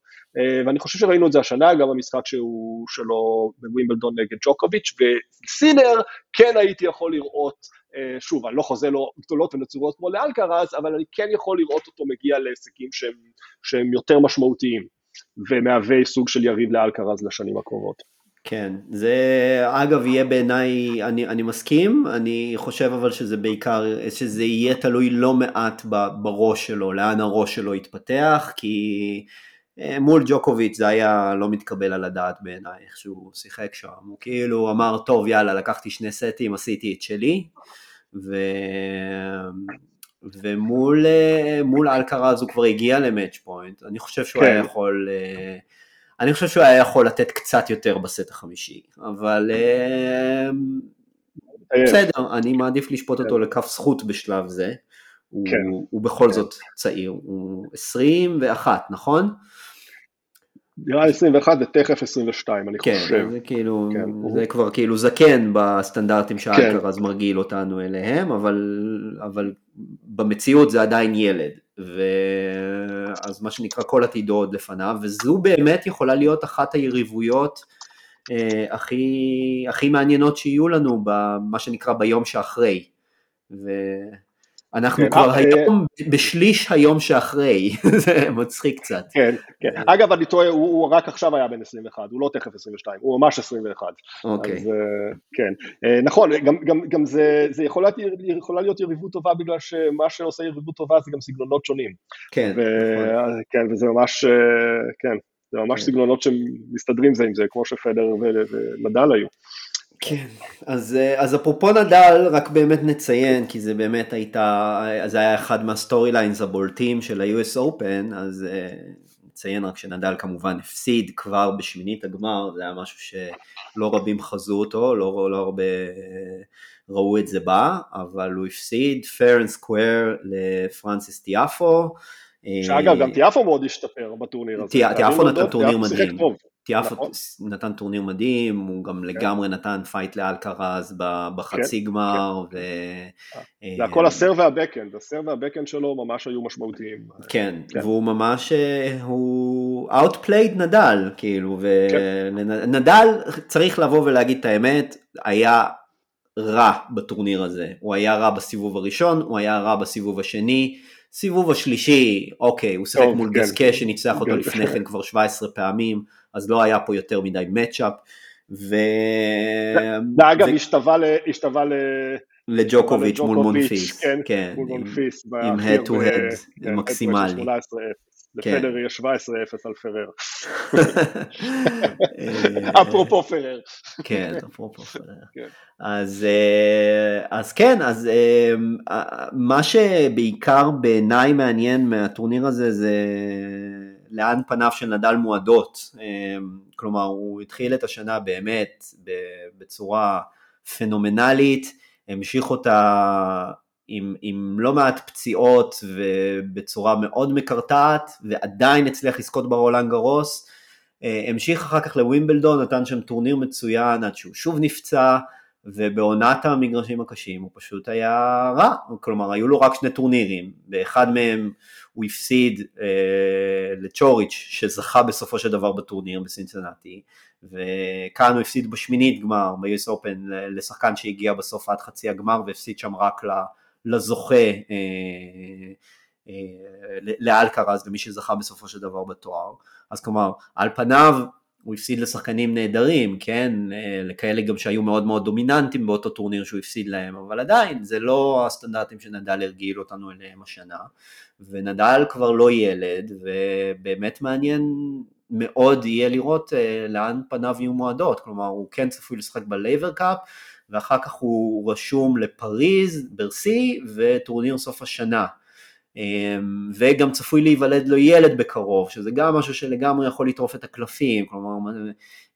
ואני חושב שראינו את זה השנה, גם המשחק שלו בווימבלדון נגד ג'וקוביץ', וסינר כן הייתי יכול לראות, שוב, אני לא חוזה לו גדולות ונצורות כמו לאלקרז, אבל אני כן יכול לראות אותו מגיע להישגים שהם יותר משמעותיים, ומהווה סוג של יריב לאלקרז לשנים הקרובות. כן, זה אגב יהיה בעיניי, אני מסכים, אני חושב אבל שזה בעיקר, שזה יהיה תלוי לא מעט בראש שלו, לאן הראש שלו יתפתח, כי מול ג'וקוביץ' זה היה לא מתקבל על הדעת בעיניי, איך שהוא שיחק שם, הוא כאילו אמר טוב יאללה לקחתי שני סטים, עשיתי את שלי, ומול אלקרז הוא כבר הגיע למאץ' פוינט, אני חושב שהוא היה יכול... אני חושב שהוא היה יכול לתת קצת יותר בסט החמישי, אבל בסדר, אני מעדיף לשפוט אותו לכף זכות בשלב זה, הוא בכל זאת צעיר, הוא 21, נכון? נראה 21 ותכף 22, אני חושב. זה כבר כאילו זקן בסטנדרטים שהאלקרז מרגיל אותנו אליהם, אבל במציאות זה עדיין ילד. אז מה שנקרא כל עתידו עוד לפניו, וזו באמת יכולה להיות אחת היריבויות הכי מעניינות שיהיו לנו במה שנקרא ביום שאחרי, ואנחנו כבר היום בשליש היום שאחרי, זה מצחיק קצת. כן, כן. אגב אני טועה, הוא רק עכשיו היה בן 21, הוא לא תכף 22, הוא ממש 21. אוקיי. אז כן, נכון, גם זה יכולה להיות יריבות טובה, בגלל שמה שעושה יריבות טובה זה גם סגנונות שונים. כן. כן, וזה ממש, כן, זה ממש סגנונות שמסתדרים זה עם זה, כמו שפדרר ונדל היו. כן, אז אפרופו נדל, רק באמת נציין, כי זה באמת זה היה אחד מהסטורי ליינס הבולטים של ה-US Open, אז נציין רק שנדל כמובן הפסיד כבר בשמינית הגמר, זה היה משהו שלא רבים חזו אותו, לא הרבה ראו את זה בא, אבל הוא הפסיד, fair and square לפרנסיס טיאפו. שאגב, גם טיאפו מאוד השתפר בטורניר הזה. טיאפו נתן טורניר מדהים. טיאפו נתן טורניר מדהים, הוא גם לגמרי נתן פייט לאלקרז בחצי גמר. זה הכל הסר והבקנד, הסר והבקנד שלו ממש היו משמעותיים. כן, והוא ממש, הוא outplayed נדל, כאילו, ונדל צריך לבוא ולהגיד את האמת, היה רע בטורניר הזה, הוא היה רע בסיבוב הראשון, הוא היה רע בסיבוב השני, סיבוב השלישי, אוקיי, הוא שיחק מול גסקה שניצח אותו לפני כן כבר 17 פעמים, אז לא היה פה יותר מדי מאצ'אפ, ואגב, השתווה לג'וקוביץ' מול מונפיס, עם head to head מקסימלי. לפדרר יש 17-0 על פרר. אפרופו פרר. כן, אפרופו פרר. אז כן, אז מה שבעיקר בעיניי מעניין מהטורניר הזה, זה לאן פניו של נדל מועדות. כלומר, הוא התחיל את השנה באמת בצורה פנומנלית, המשיך אותה עם לא מעט פציעות ובצורה מאוד מקרטעת, ועדיין הצליח לזכות ברולנד גרוס. המשיך אחר כך לווימבלדון, נתן שם טורניר מצוין עד שהוא שוב נפצע, ובעונת המגרשים הקשים הוא פשוט היה רע. כלומר, היו לו רק שני טורנירים, באחד מהם הוא הפסיד לצ'וריץ' שזכה בסופו של דבר בטורניר בסינסנטי, וכאן הוא הפסיד בשמינית גמר ב-US Open לשחקן שהגיע בסוף עד חצי הגמר, והפסיד שם רק לזוכה לאלקרז, למי שזכה בסופו של דבר בתואר. אז כלומר, על פניו הוא הפסיד לשחקנים נהדרים, כן, לכאלה גם שהיו מאוד מאוד דומיננטים באותו טורניר שהוא הפסיד להם, אבל עדיין זה לא הסטנדרטים שנדל הרגיל אותנו אליהם השנה, ונדל כבר לא ילד, ובאמת מעניין מאוד יהיה לראות לאן פניו יהיו מועדות. כלומר, הוא כן צפוי לשחק בלייבר קאפ, ואחר כך הוא רשום לפריז, ברסי, וטורניר סוף השנה. וגם צפוי להיוולד לו ילד בקרוב, שזה גם משהו שלגמרי יכול לטרוף את הקלפים. כלומר,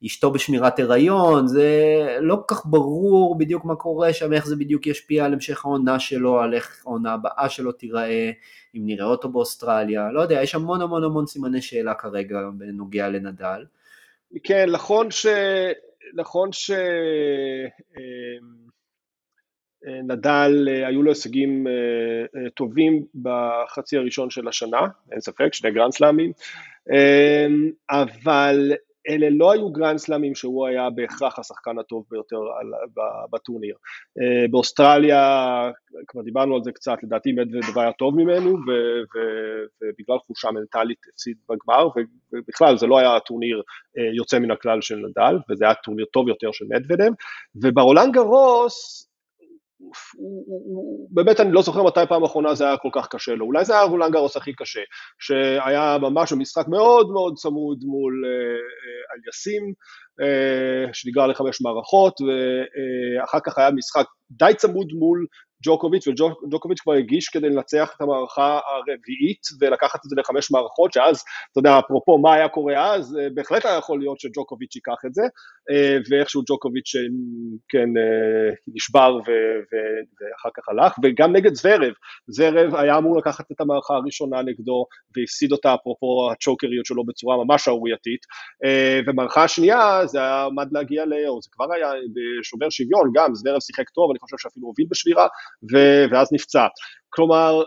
אשתו בשמירת הריון, זה לא כל כך ברור בדיוק מה קורה שם, איך זה בדיוק ישפיע על המשך העונה שלו, על איך העונה הבאה שלו תיראה, אם נראה אותו באוסטרליה, לא יודע, יש המון המון המון סימני שאלה כרגע בנוגע לנדל. כן, נכון ש נדל, היו לו הישגים טובים בחצי הראשון של השנה, אין ספק, שני גרנד סלאמים, אבל אלה לא היו גרנד סלאמים שהוא היה בהכרח השחקן הטוב ביותר בטורניר. באוסטרליה, כבר דיברנו על זה קצת, לדעתי מדוודב היה טוב ממנו, ובגלל חושה מנטלית הפסיד בגמר, ובכלל זה לא היה טורניר יוצא מן הכלל של נדל, וזה היה טורניר טוב יותר של מדוודב, וברולנד גרוס, באמת אני לא זוכר מתי פעם האחרונה זה היה כל כך קשה לו, אולי זה היה רולנד גרוס הכי קשה, שהיה ממש משחק מאוד מאוד צמוד מול אלייסים, שנגרר ל5 מערכות, ואחר כך היה משחק די צמוד מול ג'וקוביץ', וג'וקוביץ' כבר הגיש כדי לנצח את המערכה הרביעית, ולקחת את זה ל5 מערכות, שאז, אתה יודע, אפרופו מה היה קורה אז, בהחלט היה יכול להיות שג'וקוביץ' ייקח את זה, ואיכשהו ג'וקוביץ' כן, נשבר, ואחר כך הלך, וגם נגד זוורב, זוורב היה אמור לקחת את המערכה הראשונה נגדו, והפסיד אותה אפרופו הצ'וקריות שלו בצורה ממש שערורייתית, ומערכה השנייה, זה היה עמד להגיע לאו, זה כבר היה בשובר שוויון, גם זוורב שיחק טוב, אני חושב שאפילו הוביל בשבירה, ואז נפצע. כלומר,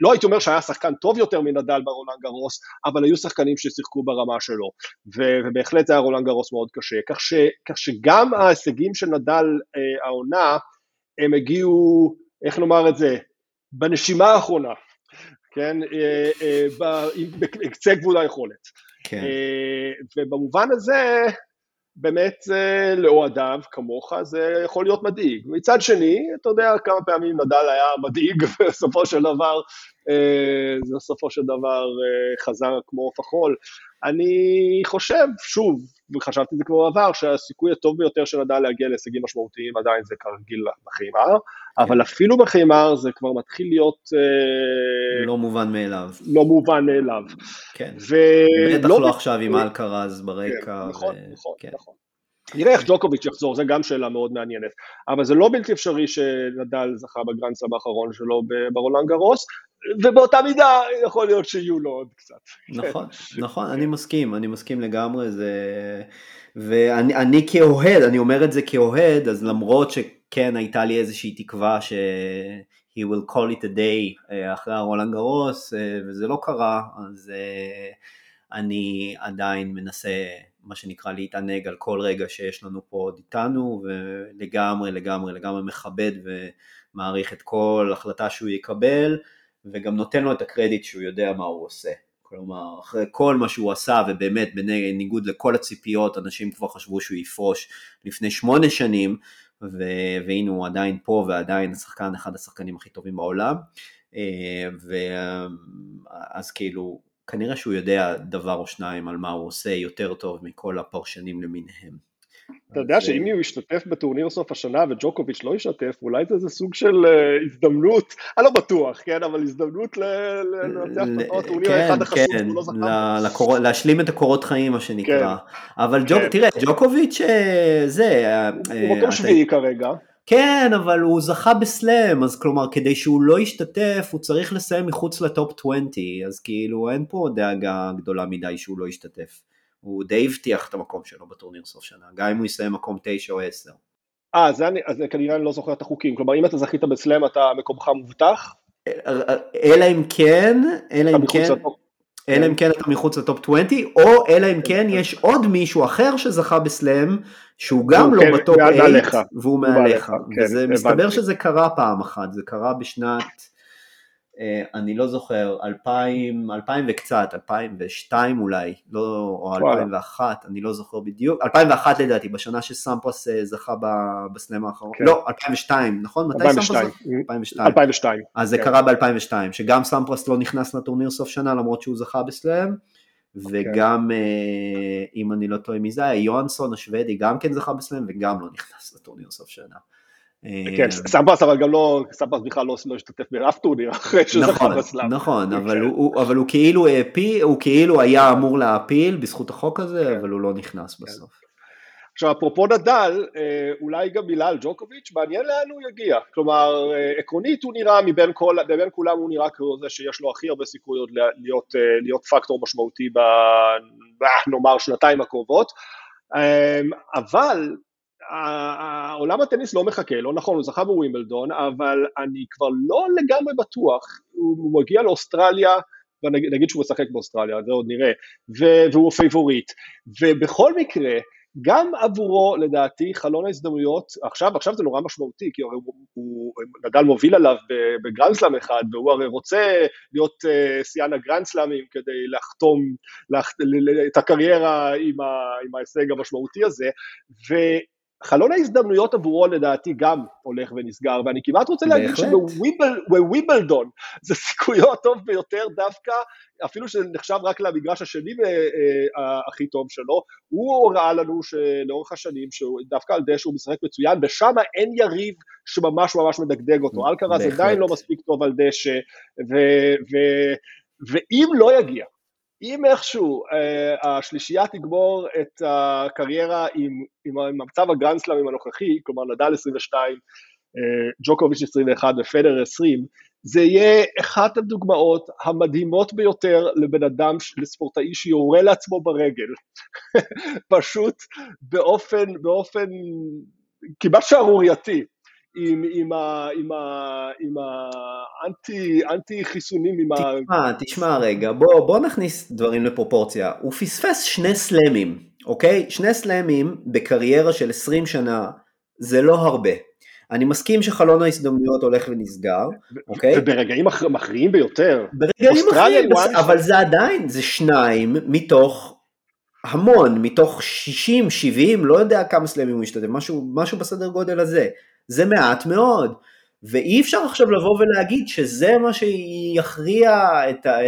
לא הייתי אומר שהיה שחקן טוב יותר מנדל ברולנד גרוס, אבל היו שחקנים ששיחקו ברמה שלו, ובהחלט זה היה רולנד גרוס מאוד קשה, כך שגם ההישגים של נדל העונה, הם הגיעו, איך נאמר את זה, בנשימה האחרונה, כן, בקצה גבול היכולת. ובמובן הזה, באמת לאוהדיו כמוך זה יכול להיות מדאיג. מצד שני, אתה יודע כמה פעמים נדל היה מדאיג, בסופו של דבר, חזר כמו עוף החול. אני חושב, שוב, וחשבתי זה כבר עבר, שהסיכוי הטוב ביותר של נדל להגיע להישגים משמעותיים, עדיין זה כרגיל בחימר, אבל אפילו בחימר זה כבר מתחיל להיות לא מובן מאליו. כן, בטח לא עכשיו עם אלקרז ברקע. נכון. נראה איך ג'וקוביץ' יחזור, זה גם שאלה מאוד מעניינת, אבל זה לא בלתי אפשרי שנדל זכה בגרנד סלאם האחרון שלו ברולנד גרוס, ובאותה מידה יכול להיות שיהיו לו עוד קצת. נכון, אני מסכים לגמרי, ואני כאוהד, אני אומר את זה כאוהד, אז למרות שכן הייתה לי איזושהי תקווה ש he will call it a day אחרי הרולנד גרוס, וזה לא קרה, אז אני עדיין מנסה, מה שנקרא, להתענג על כל רגע שיש לנו פה עוד איתנו, ולגמרי, לגמרי מכבד ומעריך את כל החלטה שהוא יקבל, וגם נותן לו את הקרדיט שהוא יודע מה הוא עושה. כלומר, אחרי כל מה שהוא עשה, ובאמת בניגוד לכל הציפיות, אנשים כבר חשבו שהוא יפרוש לפני 8 שנים, והנה הוא עדיין פה, ועדיין אחד השחקנים הכי טובים בעולם, אז כאילו, כנראה שהוא יודע דבר או שניים על מה הוא עושה יותר טוב מכל הפרשנים למיניהם. אתה יודע שאם הוא ישתתף בטורניר סוף השנה וג'וקוביץ' לא ישתתף, אולי זה סוג של הזדמנות, אני לא בטוח, כן, אבל הזדמנות לנצח את הטורניר אחד החשוב, הוא לא זכה. להשלים את הקורות חיים, מה שנקרא. אבל תראה, ג'וקוביץ' זה... הוא מקום שביעי כרגע. כן, אבל הוא זכה בסלאם, אז כלומר, כדי שהוא לא ישתתף, הוא צריך לסיים מחוץ לטופ 20, אז כאילו אין פה דאגה גדולה מדי שהוא לא ישתתף. הוא די הבטיח את המקום שלו בטורניר סוף שנה, גם אם הוא יסיים מקום 9 או 10. אז כנראה אני לא זוכר את החוקים, כלומר, אם אתה זכית בסלאם, אתה מקומך מובטח? אלא אם כן אתה מחוץ לטופ 20, או אלא אם כן יש עוד מישהו אחר שזכה בסלאם, שהוא גם לא בטופ 8, והוא מעליך. וזה מסתבר שזה קרה פעם אחת, זה קרה בשנת... אני לא זוכר, 2000 וקצת, 2002 אולי, או 2001, אני לא זוכר בדיוק, 2001 לדעתי, בשנה שסמפרס זכה בסלאם האחרון, לא, 2002, נכון? 2002. אז זה קרה ב-2002, שגם סמפרס לא נכנס לטורניר סוף שנה, למרות שהוא זכה בסלאם, וגם, אם אני לא טועה מזה, יוהנסון השוודי גם כן זכה בסלאם, וגם לא נכנס לטורניר סוף שנה. כן, סמפרס, אבל גם לא, סמפרס בכלל לא השתתף באף טורניר אחרי שזכה בסלאם. נכון, אבל הוא כאילו היה אמור להפיל בזכות החוק הזה, אבל הוא לא נכנס בסוף. עכשיו, אפרופו נדל, אולי גם מילה על ג'וקוביץ', מעניין לאן הוא יגיע. כלומר, עקרונית הוא נראה, מבין כולם הוא נראה כמו זה שיש לו הכי הרבה סיכוי עוד להיות פקטור משמעותי בנאמר שנתיים הקרובות, אבל... העולם הטניס לא מחכה, לא נכון, הוא זכה בווימבלדון, אבל אני כבר לא לגמרי בטוח, הוא מגיע לאוסטרליה, ונגיד שהוא משחק באוסטרליה, זה עוד נראה, והוא פייבוריט, ובכל מקרה, גם עבורו לדעתי חלון ההזדמנויות, עכשיו זה נורא משמעותי, כי הרי נדל מוביל עליו בגרנדסלאם אחד, והוא הרי רוצה להיות שיאן הגרנדסלאמים כדי לחתום את הקריירה עם ההישג המשמעותי הזה, חלון ההזדמנויות עבורו לדעתי גם הולך ונסגר, ואני כמעט רוצה להגיד שבווימבלדון זה סיכויו הטוב ביותר דווקא, אפילו שנחשב רק למגרש השני הכי טוב שלו, הוא הוראה לנו שלאורך השנים, שדווקא על דשא הוא משחק מצוין, ושם אין יריב שממש ממש מדגדג אותו, אלקראז עדיין לא מספיק טוב על דשא, ואם לא יגיע, אם איכשהו השלישייה תגמור את הקריירה עם המצב הגרנדסלאם עם הנוכחי, כלומר נדל 22, ג'וקוביץ' 21 ופדרר 20, זה יהיה אחת הדוגמאות המדהימות ביותר לבן אדם, לספורטאי שיורה לעצמו ברגל, פשוט באופן כמעט שערורייתי, עם האנטי חיסונים. תשמע רגע, בוא נכניס דברים לפרופורציה. הוא פספס שני סלמים, אוקיי? שני סלמים בקריירה של 20 שנה, זה לא הרבה. אני מסכים שחלון ההזדמנויות הולך ונסגר, אוקיי? וברגעים מכריעים ביותר. ברגעים מכריעים, אבל זה עדיין, זה שניים מתוך... המון, מתוך 60, 70, לא יודע כמה סלמים הוא השתתף, משהו בסדר גודל הזה, זה מעט מאוד, ואי אפשר עכשיו לבוא ולהגיד שזה מה שיכריע את ה...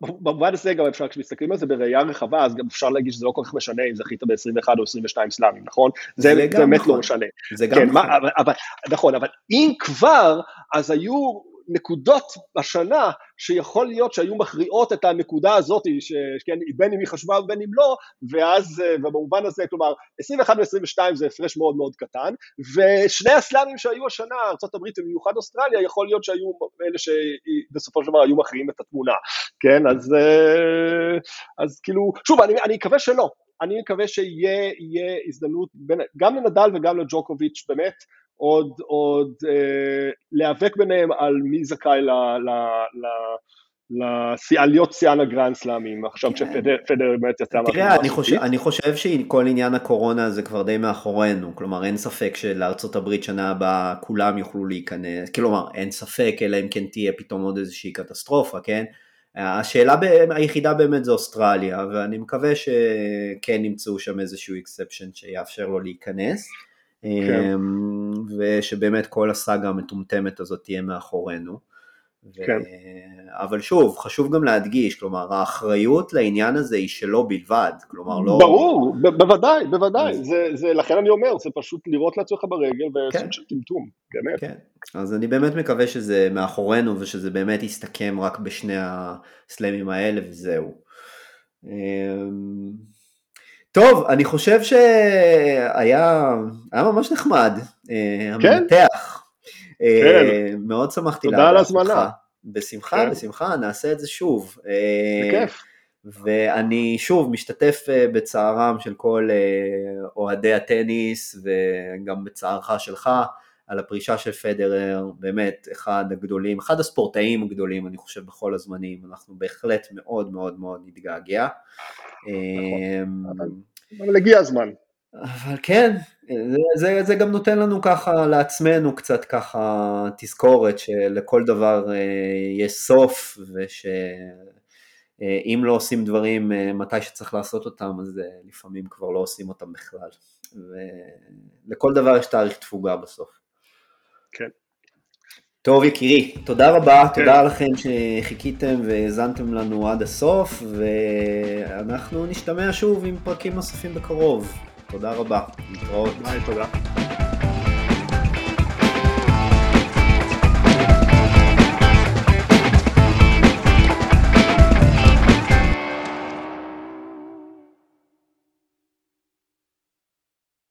במובן הזה גם אפשר, כשמסתכלים על זה בראייה רחבה, אז גם אפשר להגיד שזה לא כל כך משנה אם זכית ב-21 או 22 סלאמים, נכון? זה באמת לא משנה. זה גם נכון. נכון, אבל אם כבר, אז היו... נקודות בשנה שיכול להיות שהיו מכריעות את הנקודה הזאת, בין אם היא חשבה ובין אם לא, ואז במובן הזה, כלומר, 21 ו-22 זה הפרש מאוד מאוד קטן, ושני הסלאמים שהיו השנה, ארצות הברית ומיוחד אוסטרליה, יכול להיות שהיו אלה שבסופו של דבר היו מכריעים את התמונה, כן, אז כאילו, שוב, אני מקווה שלא, אני מקווה שיהיה הזדמנות, גם לנדל וגם לג'וקוביץ' באמת, עוד להיאבק ביניהם על מי זכאי להיות שיאן הגרנדסלאמים, עכשיו שפדרר באמת יצא מהפנית. תראה, אני חושב שכל עניין הקורונה זה כבר די מאחורינו, כלומר אין ספק שלארצות הברית שנה הבאה כולם יוכלו להיכנס, כלומר אין ספק אלא אם כן תהיה פתאום עוד איזושהי קטסטרופה, כן? השאלה היחידה באמת זה אוסטרליה, ואני מקווה שכן נמצאו שם איזשהו אקספשן שיאפשר לו להיכנס, ושבאמת כל הסאגה המטומטמת הזאת תהיה מאחורינו. אבל שוב, חשוב גם להדגיש, כלומר, האחריות לעניין הזה היא שלו בלבד, כלומר, לא... ברור, בוודאי, בוודאי, לכן אני אומר, זה פשוט לראות לעצמך ברגל וסוג של טמטום, באמת. אז אני באמת מקווה שזה מאחורינו, ושזה באמת יסתכם רק בשני הסלמים האלה, וזהו. טוב, אני חושב שהיה ממש נחמד, המנתח. מאוד שמחתי להביא אותך. בשמחה, בשמחה, נעשה את זה שוב. בכיף. ואני שוב משתתף בצערם של כל אוהדי הטניס, וגם בצערך שלך, על הפרישה של פדרר, באמת אחד הגדולים, אחד הספורטאים הגדולים, אני חושב בכל הזמנים, אנחנו בהחלט מאוד מאוד מאוד נתגעגע. אבל הגיע הזמן. אבל כן, זה גם נותן לנו ככה לעצמנו קצת ככה תזכורת שלכל דבר יש סוף, ושאם לא עושים דברים מתי שצריך לעשות אותם, אז לפעמים כבר לא עושים אותם בכלל, ולכל דבר יש תאריך תפוגה בסוף. כן. טוב יקירי, תודה רבה, כן. תודה לכם שחיכיתם והזנתם לנו עד הסוף, ואנחנו נשתמע שוב עם פרקים נוספים בקרוב. תודה רבה, נתראות. ביי, תודה.